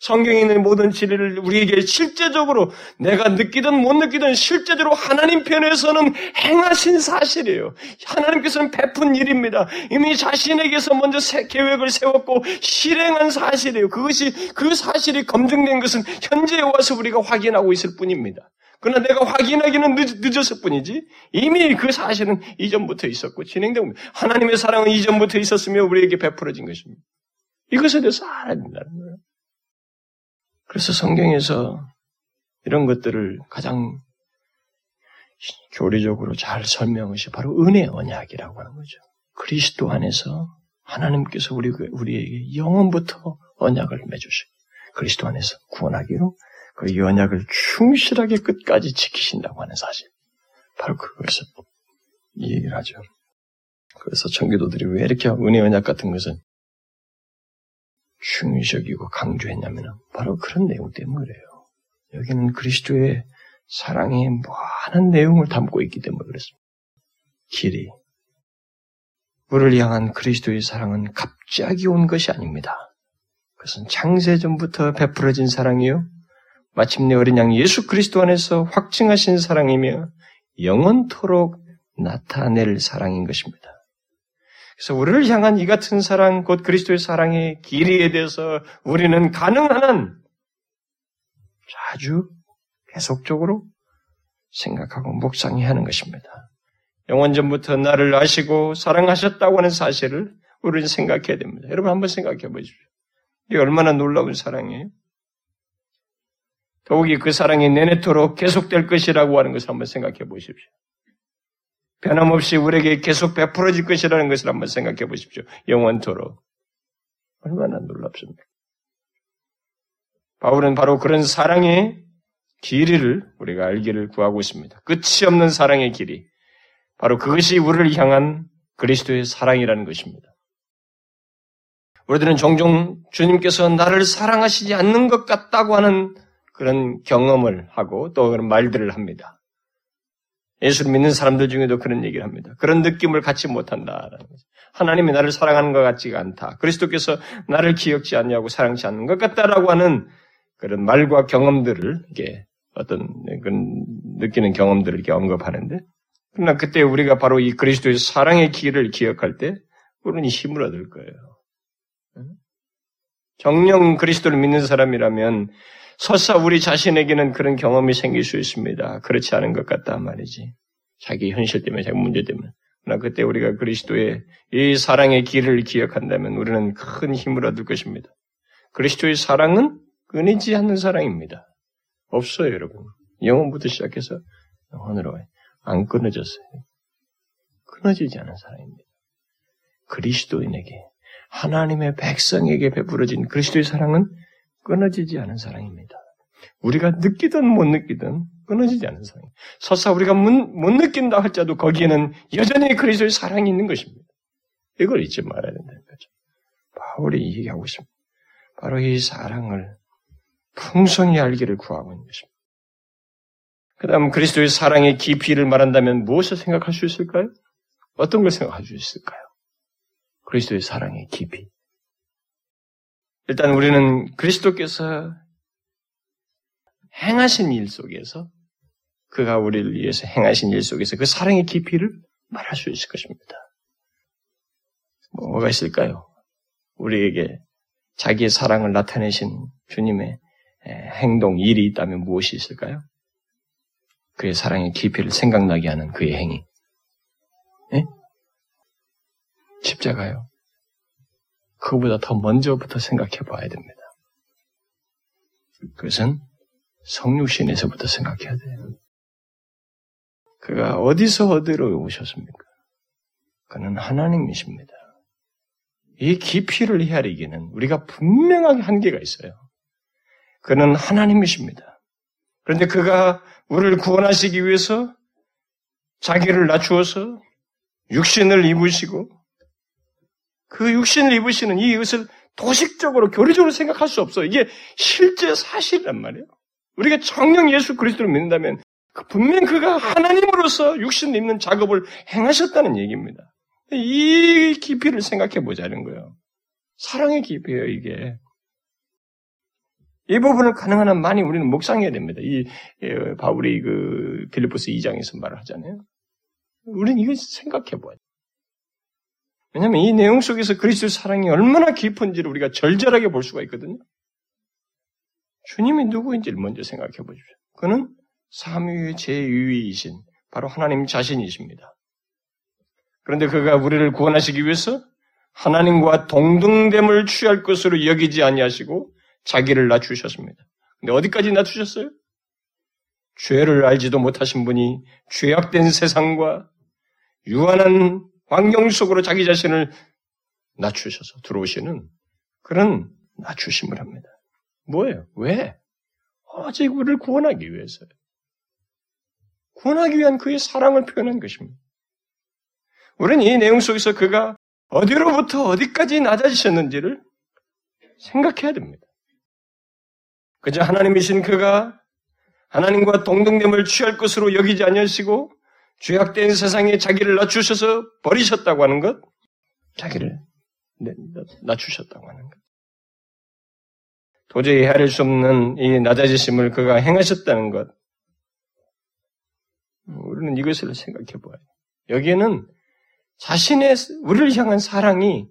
성경에 있는 모든 진리를 우리에게 실제적으로 내가 느끼든 못 느끼든 실제적으로 하나님 편에서는 행하신 사실이에요. 하나님께서는 베푼 일입니다. 이미 자신에게서 먼저 새 계획을 세웠고 실행한 사실이에요. 그것이, 그 사실이 검증된 것은 현재에 와서 우리가 확인하고 있을 뿐입니다. 그러나 내가 확인하기는 늦, 늦었을 뿐이지 이미 그 사실은 이전부터 있었고 진행되고 하나님의 사랑은 이전부터 있었으며 우리에게 베풀어진 것입니다. 이것에 대해서 알아야 된다는 거예요. 그래서 성경에서 이런 것들을 가장 교리적으로 잘 설명한 것이 바로 은혜 언약이라고 하는 거죠. 그리스도 안에서 하나님께서 우리, 우리에게 영원부터 언약을 맺으시고 그리스도 안에서 구원하기로 그 언약을 충실하게 끝까지 지키신다고 하는 사실. 바로 그것을 이 얘기를 하죠. 그래서 청교도들이 왜 이렇게 은혜 언약 같은 것은 중의적이고 강조했냐면 바로 그런 내용 때문이래요. 여기는 그리스도의 사랑의 많은 내용을 담고 있기 때문에 그렇습니다. 길이. 우리를 향한 그리스도의 사랑은 갑자기 온 것이 아닙니다. 그것은 창세전부터 베풀어진 사랑이요. 마침내 어린 양 예수 그리스도 안에서 확증하신 사랑이며 영원토록 나타낼 사랑인 것입니다. 그래서 우리를 향한 이 같은 사랑, 곧 그리스도의 사랑의 길이에 대해서 우리는 가능한 한 자주 계속적으로 생각하고 묵상해야 하는 것입니다. 영원전부터 나를 아시고 사랑하셨다고 하는 사실을 우리는 생각해야 됩니다. 여러분 한번 생각해 보십시오. 이게 얼마나 놀라운 사랑이에요. 더욱이 그 사랑이 내내토록 계속될 것이라고 하는 것을 한번 생각해 보십시오. 변함없이 우리에게 계속 베풀어질 것이라는 것을 한번 생각해 보십시오. 영원토록. 얼마나 놀랍습니까? 바울은 바로 그런 사랑의 길이를 우리가 알기를 구하고 있습니다. 끝이 없는 사랑의 길이. 바로 그것이 우리를 향한 그리스도의 사랑이라는 것입니다. 우리들은 종종 주님께서 나를 사랑하시지 않는 것 같다고 하는 그런 경험을 하고 또 그런 말들을 합니다. 예수를 믿는 사람들 중에도 그런 얘기를 합니다. 그런 느낌을 갖지 못한다라는 거죠. 하나님이 나를 사랑하는 것 같지가 않다. 그리스도께서 나를 기억지 않냐고 사랑치 않는 것 같다라고 하는 그런 말과 경험들을 이게 어떤 그런 느끼는 경험들을 이렇게 언급하는데, 그러나 그때 우리가 바로 이 그리스도의 사랑의 길을 기억할 때 우리는 힘을 얻을 거예요. 정령 그리스도를 믿는 사람이라면 설사 우리 자신에게는 그런 경험이 생길 수 있습니다. 그렇지 않은 것 같다 말이지. 자기 현실 때문에, 자기 문제 때문에. 그러나 그때 우리가 그리스도의 이 사랑의 길을 기억한다면 우리는 큰 힘을 얻을 것입니다. 그리스도의 사랑은 끊이지 않는 사랑입니다. 없어요, 여러분. 영혼부터 시작해서 영혼으로 안 끊어졌어요. 끊어지지 않은 사랑입니다. 그리스도인에게, 하나님의 백성에게 베풀어진 그리스도의 사랑은 끊어지지 않은 사랑입니다. 우리가 느끼든 못 느끼든 끊어지지 않은 사랑입니다. 설사 우리가 못 느낀다 할지라도 거기에는 여전히 그리스도의 사랑이 있는 것입니다. 이걸 잊지 말아야 된다는 거죠. 바울이 이 얘기하고 있습니다. 바로 이 사랑을 풍성히 알기를 구하고 있는 것입니다. 그 다음 그리스도의 사랑의 깊이를 말한다면 무엇을 생각할 수 있을까요? 어떤 걸 생각할 수 있을까요? 그리스도의 사랑의 깊이. 일단 우리는 그리스도께서 행하신 일 속에서, 그가 우리를 위해서 행하신 일 속에서 그 사랑의 깊이를 말할 수 있을 것입니다. 뭐가 있을까요? 우리에게 자기의 사랑을 나타내신 주님의 행동, 일이 있다면 무엇이 있을까요? 그의 사랑의 깊이를 생각나게 하는 그의 행위. 예? 십자가요. 그보다 더 먼저부터 생각해 봐야 됩니다. 그것은 성육신에서부터 생각해야 돼요. 그가 어디서 어디로 오셨습니까? 그는 하나님이십니다. 이 깊이를 헤아리기는 우리가 분명하게 한계가 있어요. 그는 하나님이십니다. 그런데 그가 우리를 구원하시기 위해서 자기를 낮추어서 육신을 입으시고 그 육신을 입으시는 이것을 도식적으로 교리적으로 생각할 수 없어. 이게 실제 사실이란 말이에요. 우리가 정녕 예수 그리스도를 믿는다면 분명 그가 하나님으로서 육신을 입는 작업을 행하셨다는 얘기입니다. 이 깊이를 생각해 보자는 거예요. 사랑의 깊이에요, 이게. 이 부분을 가능한 한 많이 우리는 묵상해야 됩니다. 이 예, 바울이 그 빌립보서 이 장에서 말을 하잖아요. 우리는 이걸 생각해 봐야 돼요. 왜냐하면 이 내용 속에서 그리스도의 사랑이 얼마나 깊은지를 우리가 절절하게 볼 수가 있거든요. 주님이 누구인지를 먼저 생각해 보십시오. 그는 삼위의 제위이신 바로 하나님 자신이십니다. 그런데 그가 우리를 구원하시기 위해서 하나님과 동등됨을 취할 것으로 여기지 아니하시고 자기를 낮추셨습니다. 근데 어디까지 낮추셨어요? 죄를 알지도 못하신 분이 죄악된 세상과 유한한 환경 속으로 자기 자신을 낮추셔서 들어오시는 그런 낮추심을 합니다. 뭐예요? 왜? 오직 우리를 구원하기 위해서요. 구원하기 위한 그의 사랑을 표현한 것입니다. 우리는 이 내용 속에서 그가 어디로부터 어디까지 낮아지셨는지를 생각해야 됩니다. 그저 하나님이신 그가 하나님과 동등됨을 취할 것으로 여기지 아니하시고 죄악된 세상에 자기를 낮추셔서 버리셨다고 하는 것, 자기를 낮추셨다고 하는 것. 도저히 헤아릴 수 없는 이 낮아지심을 그가 행하셨다는 것. 우리는 이것을 생각해 보아요. 여기에는 자신의 우리를 향한 사랑이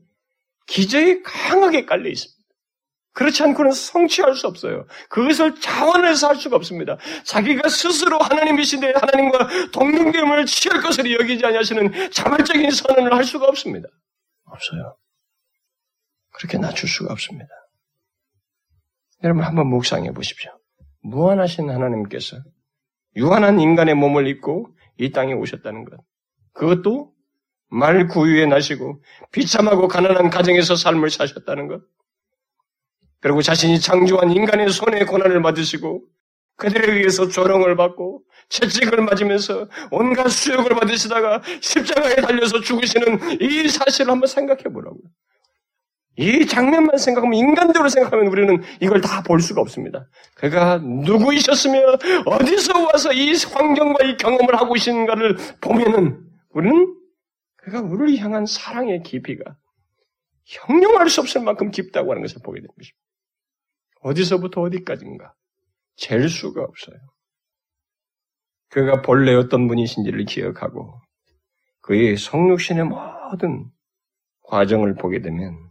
기저에 강하게 깔려 있습니다. 그렇지 않고는 성취할 수 없어요. 그것을 자원해서 할 수가 없습니다. 자기가 스스로 하나님이신데 하나님과 동등됨을 취할 것을 여기지 아니하시는 자발적인 선언을 할 수가 없습니다. 없어요. 그렇게 낮출 수가 없습니다. 여러분 한번 묵상해 보십시오. 무한하신 하나님께서 유한한 인간의 몸을 입고 이 땅에 오셨다는 것. 그것도 말 구유에 나시고 비참하고 가난한 가정에서 삶을 사셨다는 것. 그리고 자신이 창조한 인간의 손에 고난을 받으시고 그들에 의해서 조롱을 받고 채찍을 맞으면서 온갖 수욕을 받으시다가 십자가에 달려서 죽으시는 이 사실을 한번 생각해 보라고요. 이 장면만 생각하면, 인간적으로 생각하면 우리는 이걸 다 볼 수가 없습니다. 그가 누구이셨으며 어디서 와서 이 환경과 이 경험을 하고 계신가를 보면은 우리는 그가 우리를 향한 사랑의 깊이가 형용할 수 없을 만큼 깊다고 하는 것을 보게 되는 것입니다. 어디서부터 어디까지인가 잴 수가 없어요. 그가 본래 어떤 분이신지를 기억하고 그의 성육신의 모든 과정을 보게 되면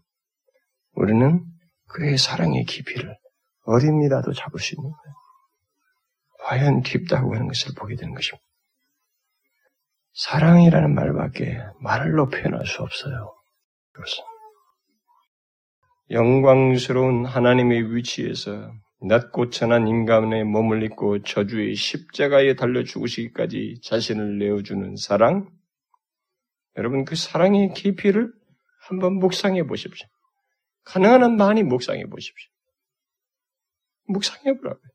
우리는 그의 사랑의 깊이를 어림이라도 잡을 수 있는 거예요. 과연 깊다고 하는 것을 보게 되는 것입니다. 사랑이라는 말밖에 말로 표현할 수 없어요. 그렇습니다. 영광스러운 하나님의 위치에서 낮고 천한 인간의 몸을 입고 저주의 십자가에 달려 죽으시기까지 자신을 내어주는 사랑, 여러분 그 사랑의 깊이를 한번 묵상해 보십시오. 가능한 한 많이 묵상해 보십시오. 묵상해 보라고요.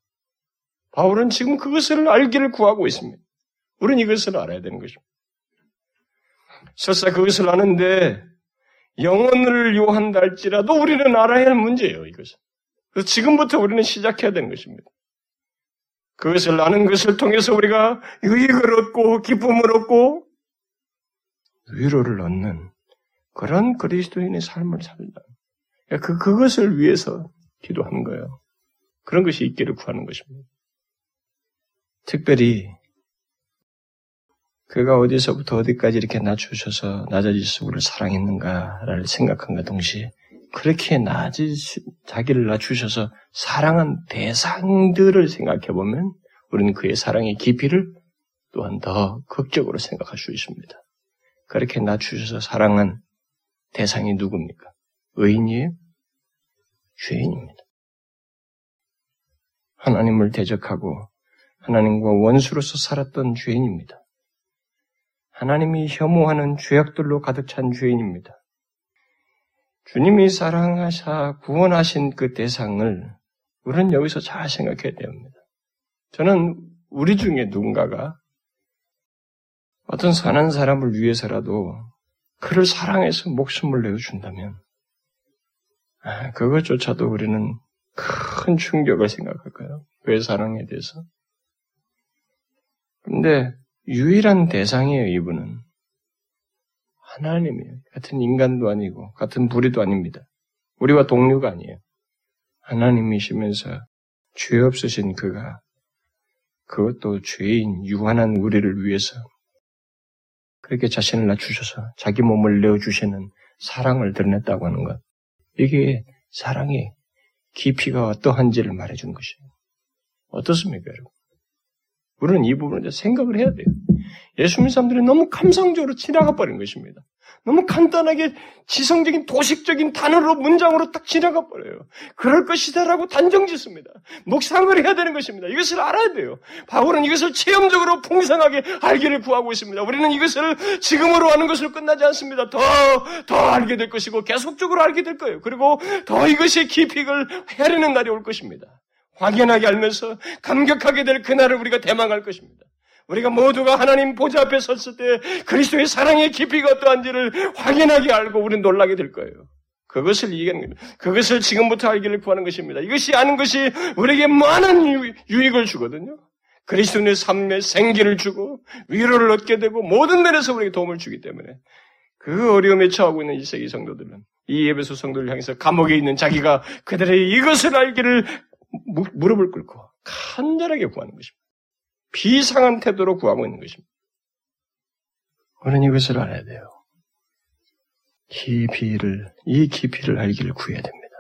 바울은 지금 그것을 알기를 구하고 있습니다. 우리는 이것을 알아야 되는 것입니다. 설사 그것을 아는데 영혼을 요한다 할지라도 우리는 알아야 할 문제예요, 이것은. 그래서 지금부터 우리는 시작해야 되는 것입니다. 그것을 아는 것을 통해서 우리가 유익을 얻고 기쁨을 얻고 위로를 얻는 그런 그리스도인의 삶을 살다. 그, 그것을 위해서 기도하는 거예요. 그런 것이 있기를 구하는 것입니다. 특별히 그가 어디서부터 어디까지 이렇게 낮추셔서 낮아지셔서 우리를 사랑했는가를 생각함과 동시에 그렇게 낮이 자기를 낮추셔서 사랑한 대상들을 생각해보면 우리는 그의 사랑의 깊이를 또한 더 극적으로 생각할 수 있습니다. 그렇게 낮추셔서 사랑한 대상이 누굽니까? 의인이에요? 죄인입니다. 하나님을 대적하고 하나님과 원수로서 살았던 죄인입니다. 하나님이 혐오하는 죄악들로 가득 찬 죄인입니다. 주님이 사랑하사 구원하신 그 대상을 우리는 여기서 잘 생각해야 됩니다. 저는 우리 중에 누군가가 어떤 선한 사람을 위해서라도 그를 사랑해서 목숨을 내어준다면 아, 그것조차도 우리는 큰 충격을 생각할까요? 그 사랑에 대해서. 그런데 유일한 대상이에요, 이분은. 하나님이에요. 같은 인간도 아니고, 같은 부리도 아닙니다. 우리와 동료가 아니에요. 하나님이시면서 죄 없으신 그가, 그것도 죄인, 유한한 우리를 위해서 그렇게 자신을 낮추셔서 자기 몸을 내어주시는 사랑을 드러냈다고 하는 것. 이게 사랑의 깊이가 어떠한지를 말해주는 것이에요. 어떻습니까, 여러분? 우리는 이 부분을 생각을 해야 돼요. 예수님 사람들이 너무 감상적으로 지나가 버린 것입니다. 너무 간단하게 지성적인 도식적인 단어로 문장으로 딱 지나가 버려요. 그럴 것이다라고 단정짓습니다. 묵상을 해야 되는 것입니다. 이것을 알아야 돼요. 바울은 이것을 체험적으로 풍성하게 알기를 구하고 있습니다. 우리는 이것을 지금으로 하는 것으로 끝나지 않습니다. 더, 더 알게 될 것이고 계속적으로 알게 될 거예요. 그리고 더 이것의 깊이를 헤아리는 날이 올 것입니다. 확연하게 알면서 감격하게 될 그날을 우리가 대망할 것입니다. 우리가 모두가 하나님 보좌 앞에 섰을 때 그리스도의 사랑의 깊이가 어떠한지를 확연하게 알고 우리는 놀라게 될 거예요. 그것을 이해하는 겁니다. 그것을 지금부터 알기를 구하는 것입니다. 이것이 아는 것이 우리에게 많은 유익을 주거든요. 그리스도의 삶에 생기를 주고 위로를 얻게 되고 모든 면에서 우리에게 도움을 주기 때문에 그 어려움에 처하고 있는 일 세기 성도들은 이 에베소 성도를 향해서 감옥에 있는 자기가 그들의 이것을 알기를 무릎을 꿇고 간절하게 구하는 것입니다. 비상한 태도로 구하고 있는 것입니다. 우리는 이것을 알아야 돼요. 깊이를, 이 깊이를 알기를 구해야 됩니다.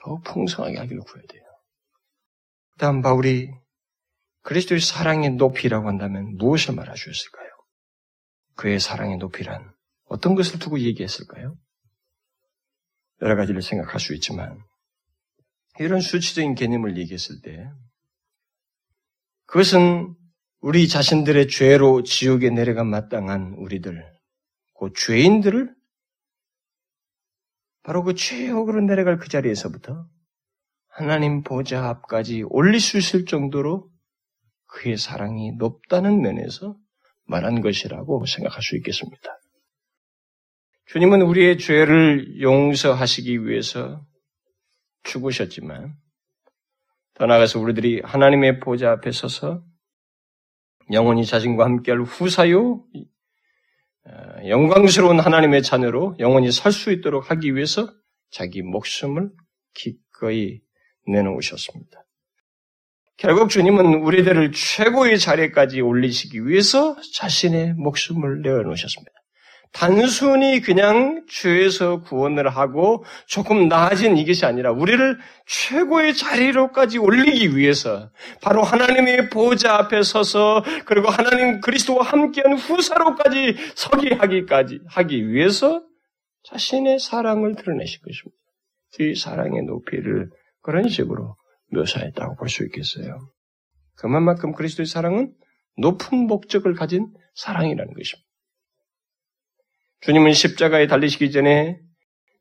더 풍성하게 알기를 구해야 돼요. 다음 바울이 그리스도의 사랑의 높이라고 한다면 무엇을 말해주었을까요? 그의 사랑의 높이란 어떤 것을 두고 얘기했을까요? 여러 가지를 생각할 수 있지만 이런 수치적인 개념을 얘기했을 때 그것은 우리 자신들의 죄로 지옥에 내려가 마땅한 우리들, 그 죄인들을 바로 그 최후로 내려갈 그 자리에서부터 하나님 보좌 앞까지 올릴 수 있을 정도로 그의 사랑이 높다는 면에서 말한 것이라고 생각할 수 있겠습니다. 주님은 우리의 죄를 용서하시기 위해서 죽으셨지만 더 나아가서 우리들이 하나님의 보좌 앞에 서서 영원히 자신과 함께할 후사요 영광스러운 하나님의 자녀로 영원히 살 수 있도록 하기 위해서 자기 목숨을 기꺼이 내놓으셨습니다. 결국 주님은 우리들을 최고의 자리까지 올리시기 위해서 자신의 목숨을 내놓으셨습니다. 단순히 그냥 죄에서 구원을 하고 조금 나아진 이것이 아니라 우리를 최고의 자리로까지 올리기 위해서 바로 하나님의 보좌 앞에 서서 그리고 하나님 그리스도와 함께한 후사로까지 서게 하기까지 하기 위해서 자신의 사랑을 드러내실 것입니다. 이 사랑의 높이를 그런 식으로 묘사했다고 볼 수 있겠어요. 그만큼 그리스도의 사랑은 높은 목적을 가진 사랑이라는 것입니다. 주님은 십자가에 달리시기 전에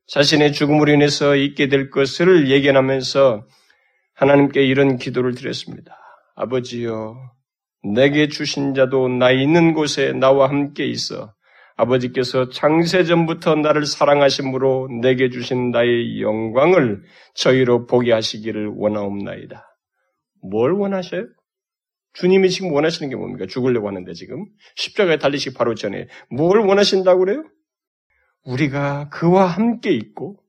자신의 죽음으로 인해서 있게 될 것을 예견하면서 하나님께 이런 기도를 드렸습니다. 아버지여, 내게 주신 자도 나 있는 곳에 나와 함께 있어 아버지께서 창세전부터 나를 사랑하심으로 내게 주신 나의 영광을 저희로 보게 하시기를 원하옵나이다. 뭘 원하셔요? 주님이 지금 원하시는 게 뭡니까? 죽으려고 하는데 지금 십자가에 달리시기 바로 전에 뭘 원하신다고 그래요? 우리가 그와 함께 있고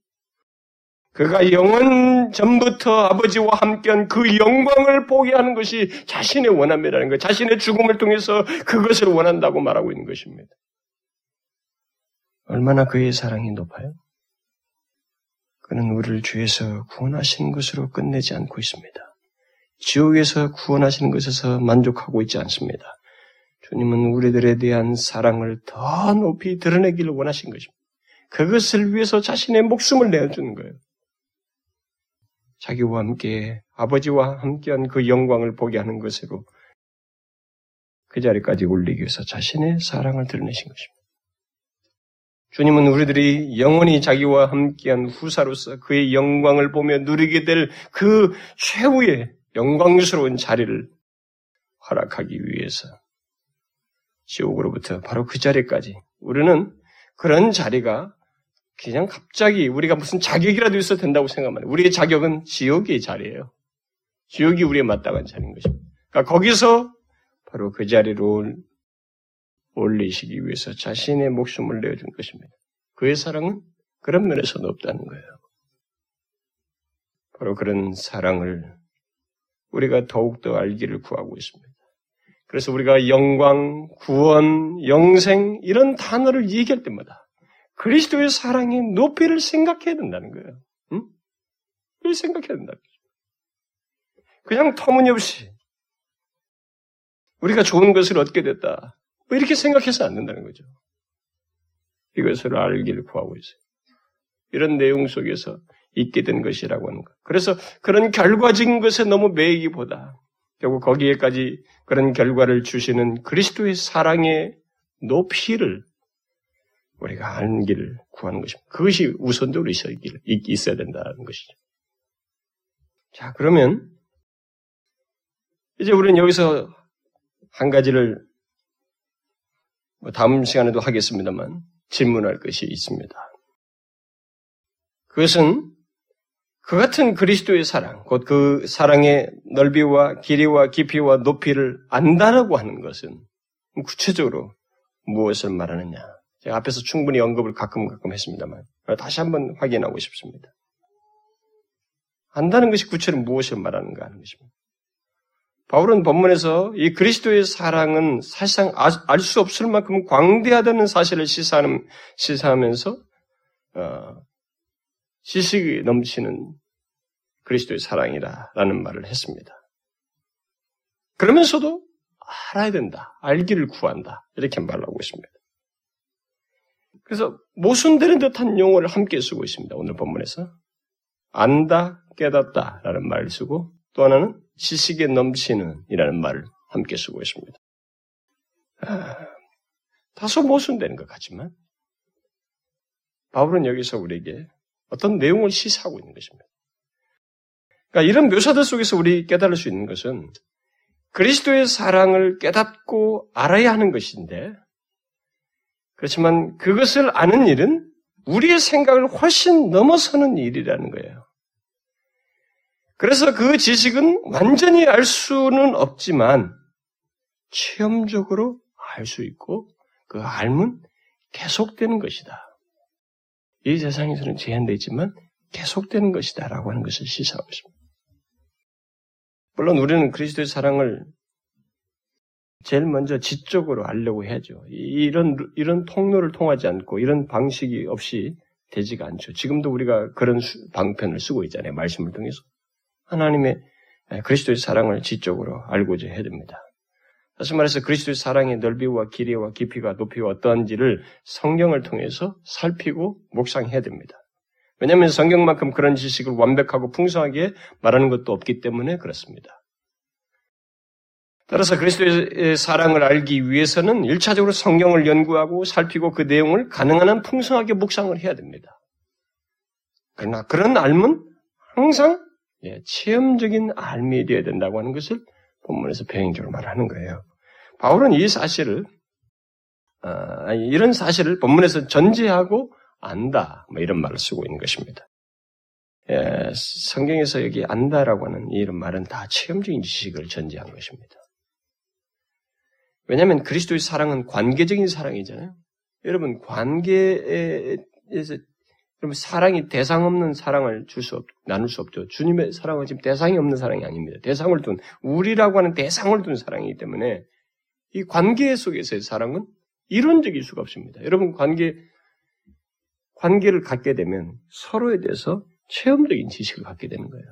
그가 영원 전부터 아버지와 함께한 그 영광을 보게 하는 것이 자신의 원함이라는 거예요. 자신의 죽음을 통해서 그것을 원한다고 말하고 있는 것입니다. 얼마나 그의 사랑이 높아요? 그는 우리를 죄에서 구원하신 것으로 끝내지 않고 있습니다. 지옥에서 구원하시는 것에서 만족하고 있지 않습니다. 주님은 우리들에 대한 사랑을 더 높이 드러내기를 원하신 것입니다. 그것을 위해서 자신의 목숨을 내어주는 거예요. 자기와 함께 아버지와 함께한 그 영광을 보게 하는 것으로 그 자리까지 올리기 위해서 자신의 사랑을 드러내신 것입니다. 주님은 우리들이 영원히 자기와 함께한 후사로서 그의 영광을 보며 누리게 될 그 최후의 영광스러운 자리를 허락하기 위해서 지옥으로부터 바로 그 자리까지 우리는 그런 자리가 그냥 갑자기 우리가 무슨 자격이라도 있어도 된다고 생각합니다. 우리의 자격은 지옥의 자리예요. 지옥이 우리의 마땅한 자리인 것입니다. 그러니까 거기서 바로 그 자리로 올리시기 위해서 자신의 목숨을 내어준 것입니다. 그의 사랑은 그런 면에서 높다는 거예요. 바로 그런 사랑을 우리가 더욱더 알기를 구하고 있습니다. 그래서 우리가 영광, 구원, 영생 이런 단어를 얘기할 때마다 그리스도의 사랑의 높이를 생각해야 된다는 거예요. 응? 그걸 생각해야 된다는 거죠. 그냥 터무니없이 우리가 좋은 것을 얻게 됐다. 뭐 이렇게 생각해서 안 된다는 거죠. 이것을 알기를 구하고 있어요. 이런 내용 속에서 있게 된 것이라고 하는 것. 그래서 그런 결과적인 것에 너무 매이기보다 결국 거기에까지 그런 결과를 주시는 그리스도의 사랑의 높이를 우리가 알기를 구하는 것입니다. 그것이 우선적으로 있어야, 있어야 된다는 것이죠. 자, 그러면 이제 우리는 여기서 한 가지를 다음 시간에도 하겠습니다만 질문할 것이 있습니다. 그것은 그 같은 그리스도의 사랑, 곧 그 사랑의 넓이와 길이와 깊이와 높이를 안다라고 하는 것은 구체적으로 무엇을 말하느냐. 제가 앞에서 충분히 언급을 가끔 가끔 했습니다만 다시 한번 확인하고 싶습니다. 안다는 것이 구체로 무엇을 말하는가 하는 것입니다. 바울은 본문에서 이 그리스도의 사랑은 사실상 알 수 없을 만큼 광대하다는 사실을 시사하는, 시사하면서 어, 지식이 넘치는 그리스도의 사랑이라는 말을 했습니다. 그러면서도 알아야 된다, 알기를 구한다 이렇게 말하고 있습니다. 그래서 모순되는 듯한 용어를 함께 쓰고 있습니다. 오늘 본문에서 안다, 깨닫다라는 말을 쓰고 또 하나는 지식에 넘치는 이라는 말을 함께 쓰고 있습니다. 아, 다소 모순되는 것 같지만 바울은 여기서 우리에게 어떤 내용을 시사하고 있는 것입니다. 그러니까 이런 묘사들 속에서 우리 깨달을 수 있는 것은 그리스도의 사랑을 깨닫고 알아야 하는 것인데 그렇지만 그것을 아는 일은 우리의 생각을 훨씬 넘어서는 일이라는 거예요. 그래서 그 지식은 완전히 알 수는 없지만 체험적으로 알 수 있고 그 알은 계속되는 것이다. 이 세상에서는 제한되어 있지만 계속되는 것이다 라고 하는 것을 시사하고 있습니다. 물론 우리는 그리스도의 사랑을 제일 먼저 지적으로 알려고 해야죠. 이런, 이런 통로를 통하지 않고 이런 방식이 없이 되지가 않죠. 지금도 우리가 그런 방편을 쓰고 있잖아요. 말씀을 통해서. 하나님의 그리스도의 사랑을 지적으로 알고자 해야 됩니다. 다시 말해서 그리스도의 사랑의 넓이와 길이와 깊이와 높이와 어떠한지를 성경을 통해서 살피고 묵상해야 됩니다. 왜냐하면 성경만큼 그런 지식을 완벽하고 풍성하게 말하는 것도 없기 때문에 그렇습니다. 따라서 그리스도의 사랑을 알기 위해서는 일차적으로 성경을 연구하고 살피고 그 내용을 가능한 한 풍성하게 묵상을 해야 됩니다. 그러나 그런 알은 항상 체험적인 알미 되어야 된다고 하는 것을 본문에서 배경적으로 말하는 거예요. 바울은 이 사실을 아, 이런 사실을 본문에서 전제하고 안다 뭐 이런 말을 쓰고 있는 것입니다. 예, 성경에서 여기 안다라고 하는 이런 말은 다 체험적인 지식을 전제한 것입니다. 왜냐하면 그리스도의 사랑은 관계적인 사랑이잖아요. 여러분 관계에서 여러분 사랑이 대상 없는 사랑을 줄 수 없, 나눌 수 없죠. 주님의 사랑은 지금 대상이 없는 사랑이 아닙니다. 대상을 둔, 우리라고 하는 대상을 둔 사랑이기 때문에 이 관계 속에서의 사랑은 이론적일 수가 없습니다. 여러분 관계, 관계를 갖게 되면 서로에 대해서 체험적인 지식을 갖게 되는 거예요.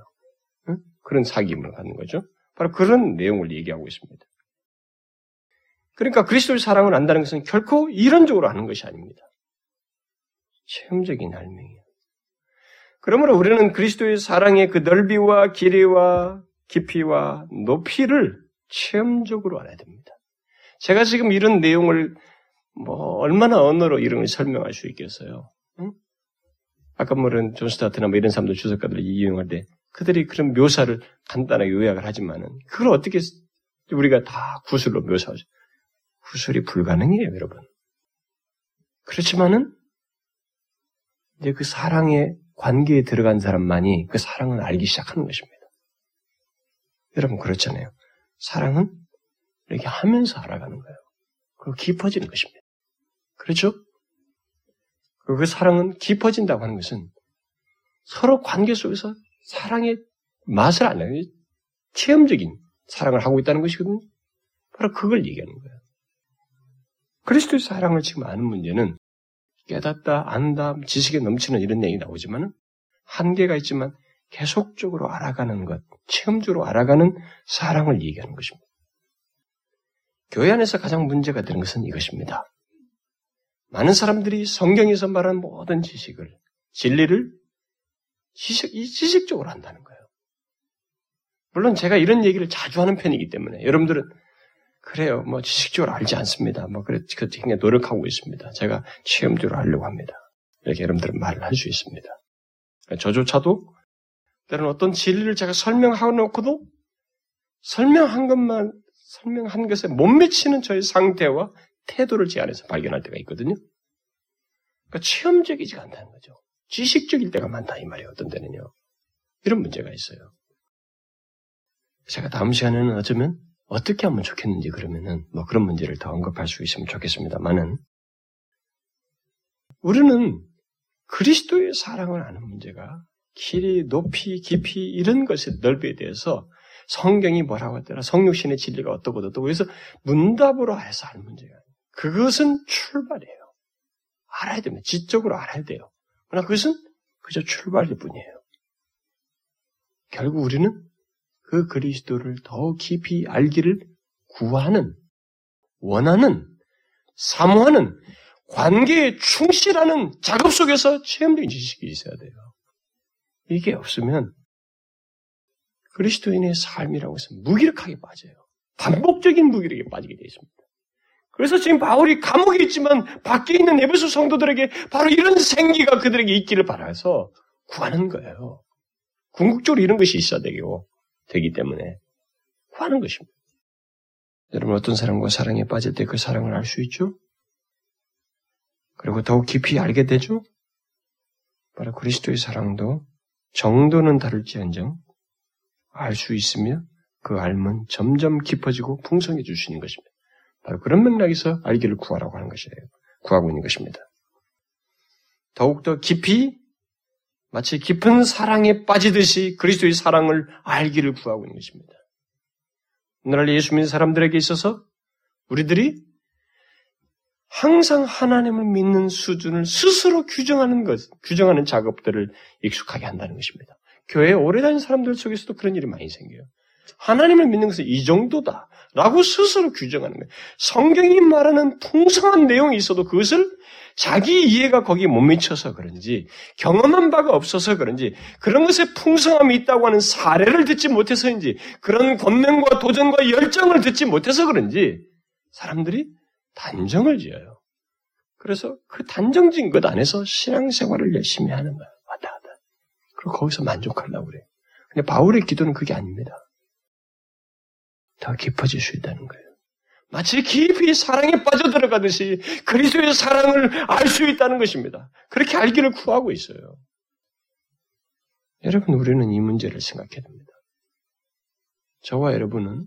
응? 그런 사귐을 갖는 거죠. 바로 그런 내용을 얘기하고 있습니다. 그러니까 그리스도의 사랑을 안다는 것은 결코 이론적으로 아는 것이 아닙니다. 체험적인 알맹이에요. 그러므로 우리는 그리스도의 사랑의 그 넓이와 길이와 깊이와 높이를 체험적으로 알아야 됩니다. 제가 지금 이런 내용을 뭐 얼마나 언어로 이런 걸 설명할 수 있겠어요? 응? 아까 말한 존 스타트나 뭐 이런 사람들 주석가들을 이용할 때 그들이 그런 묘사를 간단하게 요약을 하지만은 그걸 어떻게 우리가 다 구술로 묘사하죠? 구술이 불가능해요, 여러분. 그렇지만은 이제 그 사랑의 관계에 들어간 사람만이 그 사랑을 알기 시작하는 것입니다. 여러분 그렇잖아요. 사랑은 이렇게 하면서 알아가는 거예요. 그리고 깊어지는 것입니다. 그렇죠? 그리고 그 사랑은 깊어진다고 하는 것은 서로 관계 속에서 사랑의 맛을 알아요. 체험적인 사랑을 하고 있다는 것이거든요. 바로 그걸 얘기하는 거예요. 그리스도의 사랑을 지금 아는 문제는 깨닫다, 안다, 지식에 넘치는 이런 얘기 나오지만 한계가 있지만 계속적으로 알아가는 것, 체험적으로 알아가는 사랑을 얘기하는 것입니다. 교회 안에서 가장 문제가 되는 것은 이것입니다. 많은 사람들이 성경에서 말하는 모든 지식을, 진리를 지식, 지식적으로 한다는 거예요. 물론 제가 이런 얘기를 자주 하는 편이기 때문에 여러분들은 그래요, 뭐 지식적으로 알지 않습니다. 뭐 그래, 그 그냥 노력하고 있습니다. 제가 체험적으로 하려고 합니다. 이렇게 여러분들은 말을 할 수 있습니다. 저조차도 때로는 어떤 진리를 제가 설명하고 놓고도 설명한 것만 설명한 것에 못 미치는 저의 상태와 태도를 제 안에서 발견할 때가 있거든요. 그러니까 체험적이지가 않다는 거죠. 지식적일 때가 많다 이 말이에요. 어떤 때는요. 이런 문제가 있어요. 제가 다음 시간에는 어쩌면 어떻게 하면 좋겠는지 그러면은 뭐 그런 문제를 더 언급할 수 있으면 좋겠습니다만은 우리는 그리스도의 사랑을 아는 문제가 길이, 높이, 깊이 이런 것의 넓이에 대해서 성경이 뭐라고 했더라, 성육신의 진리가 어떻고 어떻고 해서 문답으로 해서 아는 문제가 아니에요. 그것은 출발이에요. 알아야 됩니다. 지적으로 알아야 돼요. 그러나 그것은 그저 출발일 뿐이에요. 결국 우리는 그 그리스도를 더 깊이 알기를 구하는, 원하는, 사모하는, 관계에 충실하는 작업 속에서 체험적인 지식이 있어야 돼요. 이게 없으면 그리스도인의 삶이라고 해서 무기력하게 빠져요. 반복적인 무기력에 빠지게 되어 있습니다. 그래서 지금 바울이 감옥에 있지만 밖에 있는 에베소 성도들에게 바로 이런 생기가 그들에게 있기를 바라서 구하는 거예요. 궁극적으로 이런 것이 있어야 되고 되기 때문에 구하는 것입니다. 여러분 어떤 사람과 사랑에 빠질 때 그 사랑을 알 수 있죠? 그리고 더욱 깊이 알게 되죠? 바로 그리스도의 사랑도 정도는 다를지언정 알 수 있으며 그 알면 점점 깊어지고 풍성해 주시는 것입니다. 바로 그런 맥락에서 알기를 구하라고 하는 것이에요. 구하고 있는 것입니다. 더욱더 깊이 마치 깊은 사랑에 빠지듯이 그리스도의 사랑을 알기를 구하고 있는 것입니다. 오늘날 예수 믿는 사람들에게 있어서 우리들이 항상 하나님을 믿는 수준을 스스로 규정하는 것, 규정하는 작업들을 익숙하게 한다는 것입니다. 교회에 오래 다닌 사람들 속에서도 그런 일이 많이 생겨요. 하나님을 믿는 것은 이 정도다 라고 스스로 규정하는 거예요. 성경이 말하는 풍성한 내용이 있어도 그것을 자기 이해가 거기에 못 미쳐서 그런지 경험한 바가 없어서 그런지 그런 것에 풍성함이 있다고 하는 사례를 듣지 못해서인지 그런 권면과 도전과 열정을 듣지 못해서 그런지 사람들이 단정을 지어요. 그래서 그 단정 지은 것 안에서 신앙생활을 열심히 하는 거예요. 왔다 갔다. 그리고 거기서 만족하려고 그래요. 근데 바울의 기도는 그게 아닙니다. 더 깊어질 수 있다는 거예요. 마치 깊이 사랑에 빠져들어가듯이 그리스도의 사랑을 알 수 있다는 것입니다. 그렇게 알기를 구하고 있어요. 여러분, 우리는 이 문제를 생각해야 됩니다. 저와 여러분은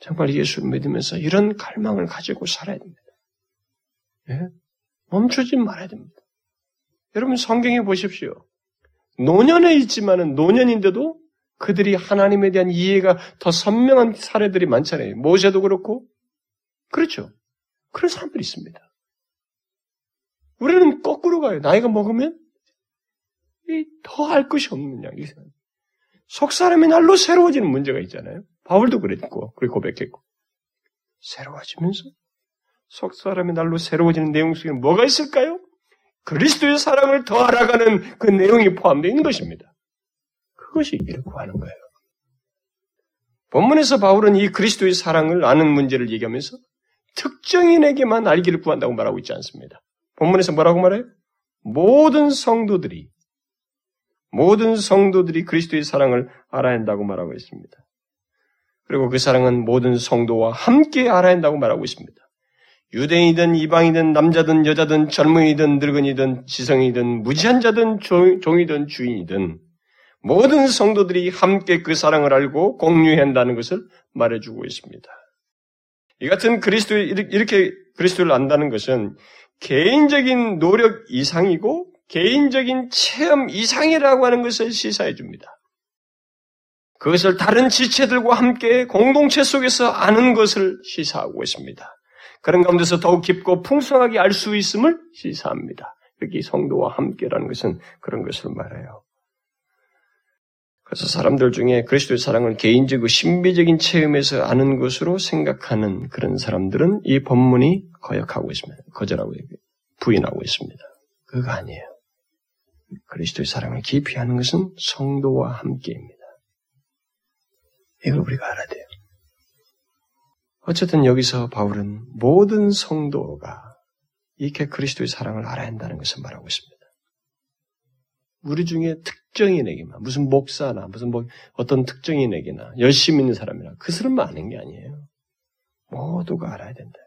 정말 예수를 믿으면서 이런 갈망을 가지고 살아야 됩니다. 예? 멈추지 말아야 됩니다. 여러분, 성경에 보십시오. 노년에 있지만은 노년인데도 그들이 하나님에 대한 이해가 더 선명한 사례들이 많잖아요. 모세도 그렇고. 그렇죠. 그런 사람들이 있습니다. 우리는 거꾸로 가요. 나이가 먹으면 더 알 것이 없는 양이 있어요. 속사람이 날로 새로워지는 문제가 있잖아요. 바울도 그랬고, 그리고 고백했고. 새로워지면서 속사람이 날로 새로워지는 내용 속에 뭐가 있을까요? 그리스도의 사랑을 더 알아가는 그 내용이 포함되어 있는 것입니다. 그것이 있기를 구하는 거예요. 본문에서 바울은 이 그리스도의 사랑을 아는 문제를 얘기하면서 특정인에게만 알기를 구한다고 말하고 있지 않습니다. 본문에서 뭐라고 말해요? 모든 성도들이, 모든 성도들이 그리스도의 사랑을 알아야 한다고 말하고 있습니다. 그리고 그 사랑은 모든 성도와 함께 알아야 한다고 말하고 있습니다. 유대인이든 이방이든 남자든 여자든 젊은이든 늙은이든 지성이든 무지한자든 종이든 주인이든 모든 성도들이 함께 그 사랑을 알고 공유한다는 것을 말해주고 있습니다. 이 같은 그리스도, 이렇게 그리스도를 안다는 것은 개인적인 노력 이상이고 개인적인 체험 이상이라고 하는 것을 시사해 줍니다. 그것을 다른 지체들과 함께 공동체 속에서 아는 것을 시사하고 있습니다. 그런 가운데서 더욱 깊고 풍성하게 알 수 있음을 시사합니다. 여기 성도와 함께라는 것은 그런 것을 말해요. 그래서 사람들 중에 그리스도의 사랑을 개인적이고 신비적인 체험에서 아는 것으로 생각하는 그런 사람들은 이 본문이 거역하고 있습니다. 거절하고 부인하고 있습니다. 그거 아니에요. 그리스도의 사랑을 깊이 아는 것은 성도와 함께입니다. 이걸 우리가 알아야 돼요. 어쨌든 여기서 바울은 모든 성도가 이렇게 그리스도의 사랑을 알아야 한다는 것을 말하고 있습니다. 우리 중에 특정인에게만, 무슨 목사나, 무슨 뭐 어떤 특정인에게나, 열심히 있는 사람이나, 그 사람만 아는 게 아니에요. 모두가 알아야 된다.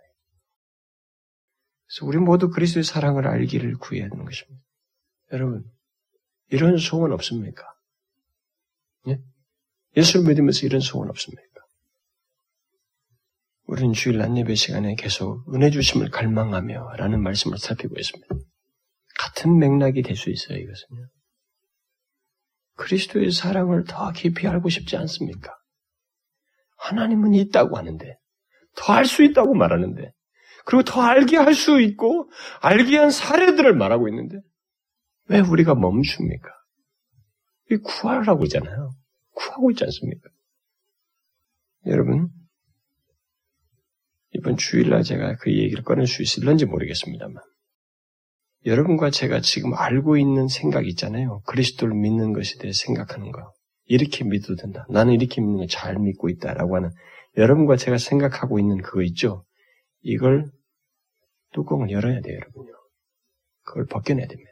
그래서 우리 모두 그리스도의 사랑을 알기를 구해야 되는 것입니다. 여러분, 이런 소원 없습니까? 예? 예수를 믿으면서 이런 소원 없습니까? 우리는 주일 낮 예배 시간에 계속 은혜 주심을 갈망하며 라는 말씀을 살피고 있습니다. 같은 맥락이 될 수 있어요, 이것은요. 그리스도의 사랑을 더 깊이 알고 싶지 않습니까? 하나님은 있다고 하는데, 더 알 수 있다고 말하는데, 그리고 더 알게 할 수 있고 알게 한 사례들을 말하고 있는데 왜 우리가 멈춥니까? 이 구하라고 있잖아요. 구하고 있지 않습니까? 여러분, 이번 주일날 제가 그 얘기를 꺼낼 수 있을런지 모르겠습니다만 여러분과 제가 지금 알고 있는 생각 있잖아요. 그리스도를 믿는 것에 대해 생각하는 거. 이렇게 믿어도 된다. 나는 이렇게 믿는 거 잘 믿고 있다라고 하는 여러분과 제가 생각하고 있는 그거 있죠? 이걸 뚜껑을 열어야 돼요, 여러분요. 그걸 벗겨내야 됩니다.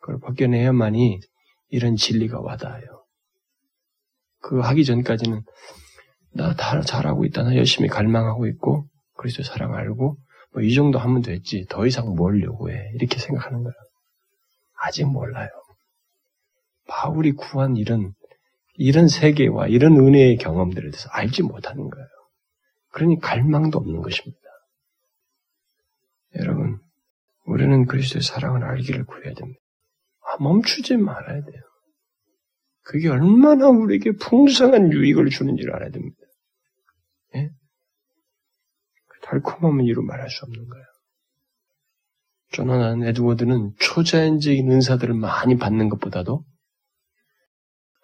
그걸 벗겨내야만이 이런 진리가 와닿아요. 그거 하기 전까지는 나 다 잘하고 있다. 나 열심히 갈망하고 있고 그리스도 사랑 알고 뭐 이 정도 하면 됐지. 더 이상 뭘 요구해. 이렇게 생각하는 거야. 아직 몰라요. 바울이 구한 이런 이런 세계와 이런 은혜의 경험들에 대해서 알지 못하는 거예요. 그러니 갈망도 없는 것입니다. 여러분, 우리는 그리스도의 사랑을 알기를 구해야 됩니다. 아, 멈추지 말아야 돼요. 그게 얼마나 우리에게 풍성한 유익을 주는지를 알아야 됩니다. 예? 달콤함은 이루 말할 수 없는 거예요. 조나단 에드워드는 초자연적인 은사들을 많이 받는 것보다도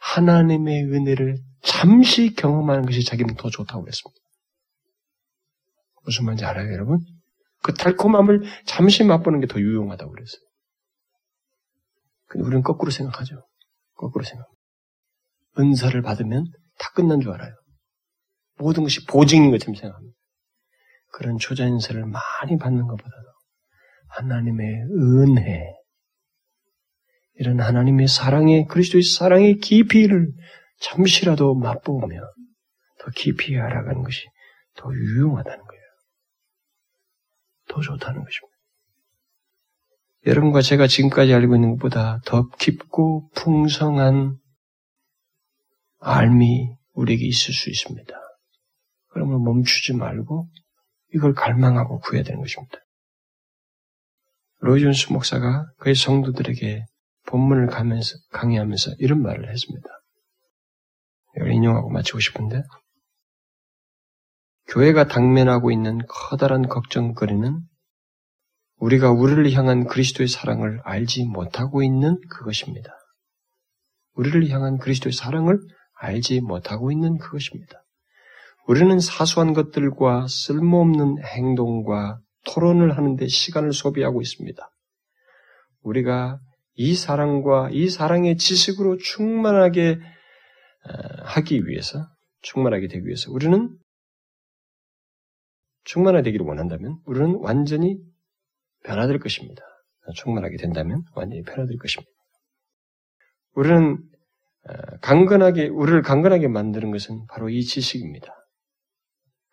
하나님의 은혜를 잠시 경험하는 것이 자기는 더 좋다고 그랬습니다. 무슨 말인지 알아요, 여러분? 그 달콤함을 잠시 맛보는 게 더 유용하다고 그랬어요. 근데 우리는 거꾸로 생각하죠. 거꾸로 생각합니다. 은사를 받으면 다 끝난 줄 알아요. 모든 것이 보증인 것처럼 생각합니다. 그런 초자연사를 많이 받는 것보다도 하나님의 은혜, 이런 하나님의 사랑에, 그리스도의 사랑의 깊이를 잠시라도 맛보며 더 깊이 알아가는 것이 더 유용하다는 거예요. 더 좋다는 것입니다. 여러분과 제가 지금까지 알고 있는 것보다 더 깊고 풍성한 알미 우리에게 있을 수 있습니다. 그러므로 멈추지 말고 이걸 갈망하고 구해야 되는 것입니다. 로이드존스 목사가 그의 성도들에게 본문을 가면서, 강의하면서 이런 말을 했습니다. 이걸 인용하고 마치고 싶은데 교회가 당면하고 있는 커다란 걱정거리는 우리가 우리를 향한 그리스도의 사랑을 알지 못하고 있는 그것입니다. 우리를 향한 그리스도의 사랑을 알지 못하고 있는 그것입니다. 우리는 사소한 것들과 쓸모없는 행동과 토론을 하는데 시간을 소비하고 있습니다. 우리가 이 사랑과 이 사랑의 지식으로 충만하게 하기 위해서, 충만하게 되기 위해서 우리는 충만하게 되기를 원한다면 우리는 완전히 변화될 것입니다. 충만하게 된다면 완전히 변화될 것입니다. 우리는 강건하게 우리를 강건하게 만드는 것은 바로 이 지식입니다.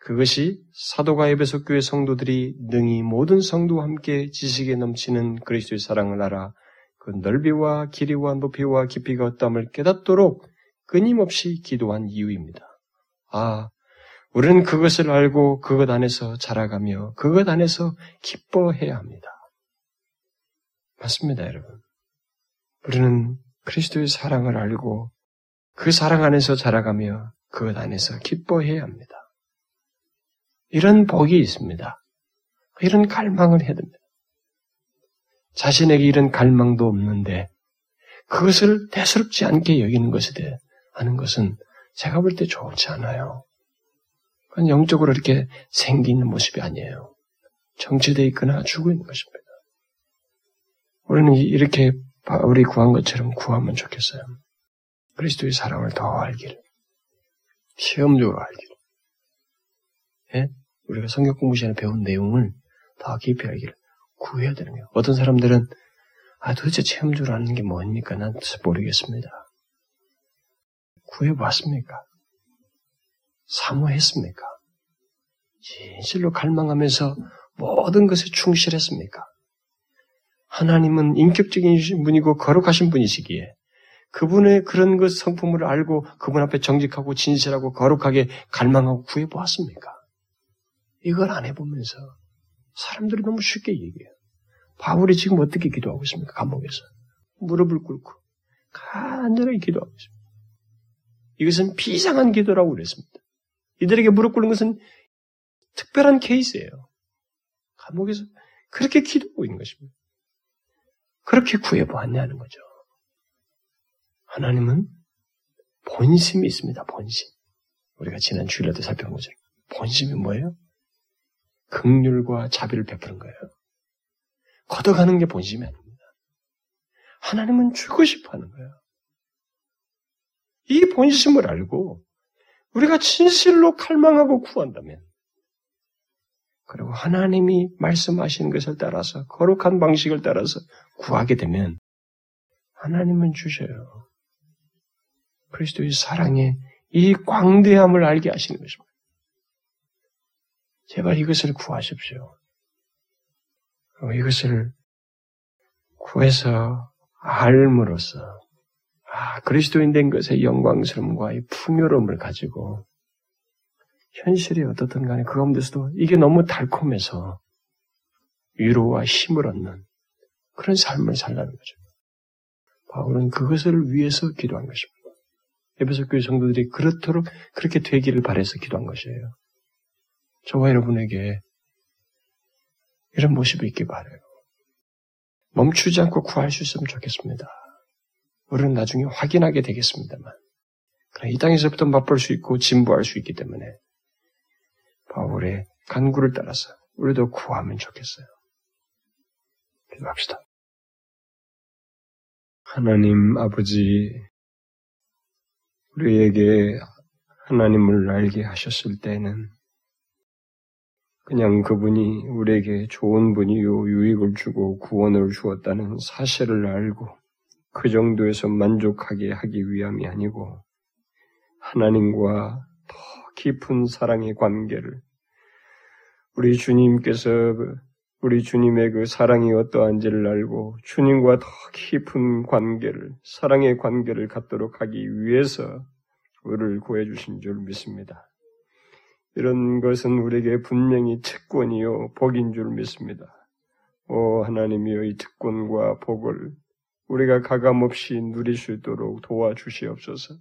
그것이 사도가 에베소 교회 성도들이 능히 모든 성도와 함께 지식에 넘치는 그리스도의 사랑을 알아 그 넓이와 길이와 높이와 깊이가 어떠함을 깨닫도록 끊임없이 기도한 이유입니다. 아, 우리는 그것을 알고 그것 안에서 자라가며 그것 안에서 기뻐해야 합니다. 맞습니다, 여러분. 우리는 그리스도의 사랑을 알고 그 사랑 안에서 자라가며 그것 안에서 기뻐해야 합니다. 이런 복이 있습니다. 이런 갈망을 해야 됩니다. 자신에게 이런 갈망도 없는데 그것을 대수롭지 않게 여기는 것에 대해 하는 것은 제가 볼 때 좋지 않아요. 영적으로 이렇게 생기는 모습이 아니에요. 정체되어 있거나 죽어 있는 것입니다. 우리는 이렇게 바울이 구한 것처럼 구하면 좋겠어요. 그리스도의 사랑을 더 알기를, 체험적으로 알기를, 예? 우리가 성경 공부 시간에 배운 내용을 더 깊이 알기를 구해야 되는 거예요. 어떤 사람들은 아 도대체 체험적으로 아는 게 뭡니까? 난 모르겠습니다. 구해봤습니까? 사모했습니까? 진실로 갈망하면서 모든 것에 충실했습니까? 하나님은 인격적인 분이고 거룩하신 분이시기에 그분의 그런 것 성품을 알고 그분 앞에 정직하고 진실하고 거룩하게 갈망하고 구해보았습니까? 이걸 안 해보면서 사람들이 너무 쉽게 얘기해요. 바울이 지금 어떻게 기도하고 있습니까? 감옥에서. 무릎을 꿇고 간절히 기도하고 있습니다. 이것은 비상한 기도라고 그랬습니다. 이들에게 무릎 꿇는 것은 특별한 케이스예요. 감옥에서 그렇게 기도하고 있는 것입니다. 그렇게 구해보았냐는 거죠. 하나님은 본심이 있습니다. 본심. 우리가 지난 주일날도 살펴본 거죠. 본심이 뭐예요? 긍휼과 자비를 베푸는 거예요. 걷어가는 게 본심이 아닙니다. 하나님은 주고 싶어하는 거예요. 이 본심을 알고 우리가 진실로 갈망하고 구한다면, 그리고 하나님이 말씀하시는 것을 따라서 거룩한 방식을 따라서 구하게 되면 하나님은 주셔요. 그리스도의 사랑의 이 광대함을 알게 하시는 것입니다. 제발 이것을 구하십시오. 이것을 구해서 알므로써 아, 그리스도인 된 것의 영광스러움과 이 풍요로움을 가지고 현실이 어떻든 간에 그 가운데서도 이게 너무 달콤해서 위로와 힘을 얻는 그런 삶을 살라는 거죠. 바울은 그것을 위해서 기도한 것입니다. 에베소 교회 성도들이 그렇도록 그렇게 되기를 바라서 기도한 것이에요. 저와 여러분에게 이런 모습이 있길 바라요. 멈추지 않고 구할 수 있으면 좋겠습니다. 우리는 나중에 확인하게 되겠습니다만 이 땅에서부터 맛볼 수 있고 진보할 수 있기 때문에 바울의 간구를 따라서 우리도 구하면 좋겠어요. 기도합시다. 하나님 아버지, 우리에게 하나님을 알게 하셨을 때는 그냥 그분이 우리에게 좋은 분이요 유익을 주고 구원을 주었다는 사실을 알고 그 정도에서 만족하게 하기 위함이 아니고 하나님과 더 깊은 사랑의 관계를 우리 주님께서 우리 주님의 그 사랑이 어떠한지를 알고 주님과 더 깊은 관계를 사랑의 관계를 갖도록 하기 위해서 우리를 구해주신 줄 믿습니다. 이런 것은 우리에게 분명히 특권이요 복인 줄 믿습니다. 오 하나님이여, 이 특권과 복을 우리가 가감없이 누릴 수 있도록 도와주시옵소서.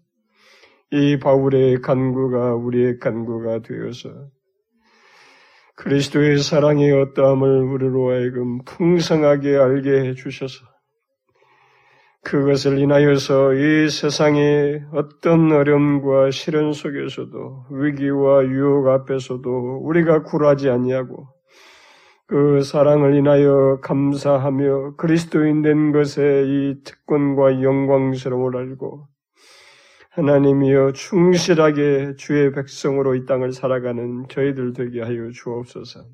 이 바울의 간구가 우리의 간구가 되어서 그리스도의 사랑의 어떠함을 우리로 하여금 풍성하게 알게 해주셔서 그것을 인하여서 이 세상의 어떤 어려움과 시련 속에서도 위기와 유혹 앞에서도 우리가 굴하지 아니하고 그 사랑을 인하여 감사하며 그리스도인 된 것의 이 특권과 영광스러움을 알고 하나님이여 충실하게 주의 백성으로 이 땅을 살아가는 저희들 되게 하여 주옵소서.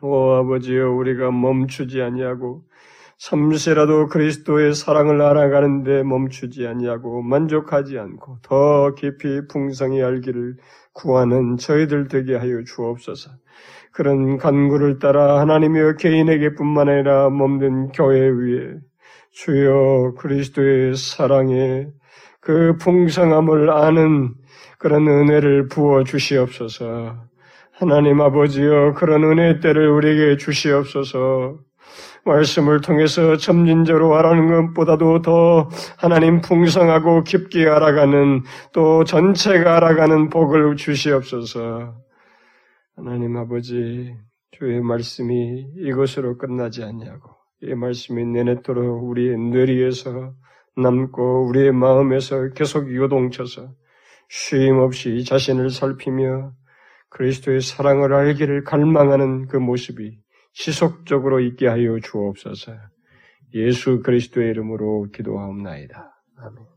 오 아버지여, 우리가 멈추지 아니하고 잠시라도 그리스도의 사랑을 알아가는 데 멈추지 아니하고 만족하지 않고 더 깊이 풍성히 알기를 구하는 저희들 되게 하여 주옵소서. 그런 간구를 따라 하나님이여 개인에게뿐만 아니라 몸된 교회 위에 주여 그리스도의 사랑에 그 풍성함을 아는 그런 은혜를 부어 주시옵소서. 하나님 아버지여, 그런 은혜의 때를 우리에게 주시옵소서. 말씀을 통해서 점진적으로 알아가는 것보다도 더 하나님 풍성하고 깊게 알아가는 또 전체가 알아가는 복을 주시옵소서. 하나님 아버지, 주의 말씀이 이것으로 끝나지 않냐고 이 말씀이 내내도록 우리의 뇌리에서 남고 우리의 마음에서 계속 요동쳐서 쉼없이 자신을 살피며 그리스도의 사랑을 알기를 갈망하는 그 모습이 지속적으로 있게 하여 주옵소서. 예수 그리스도의 이름으로 기도하옵나이다. 아멘.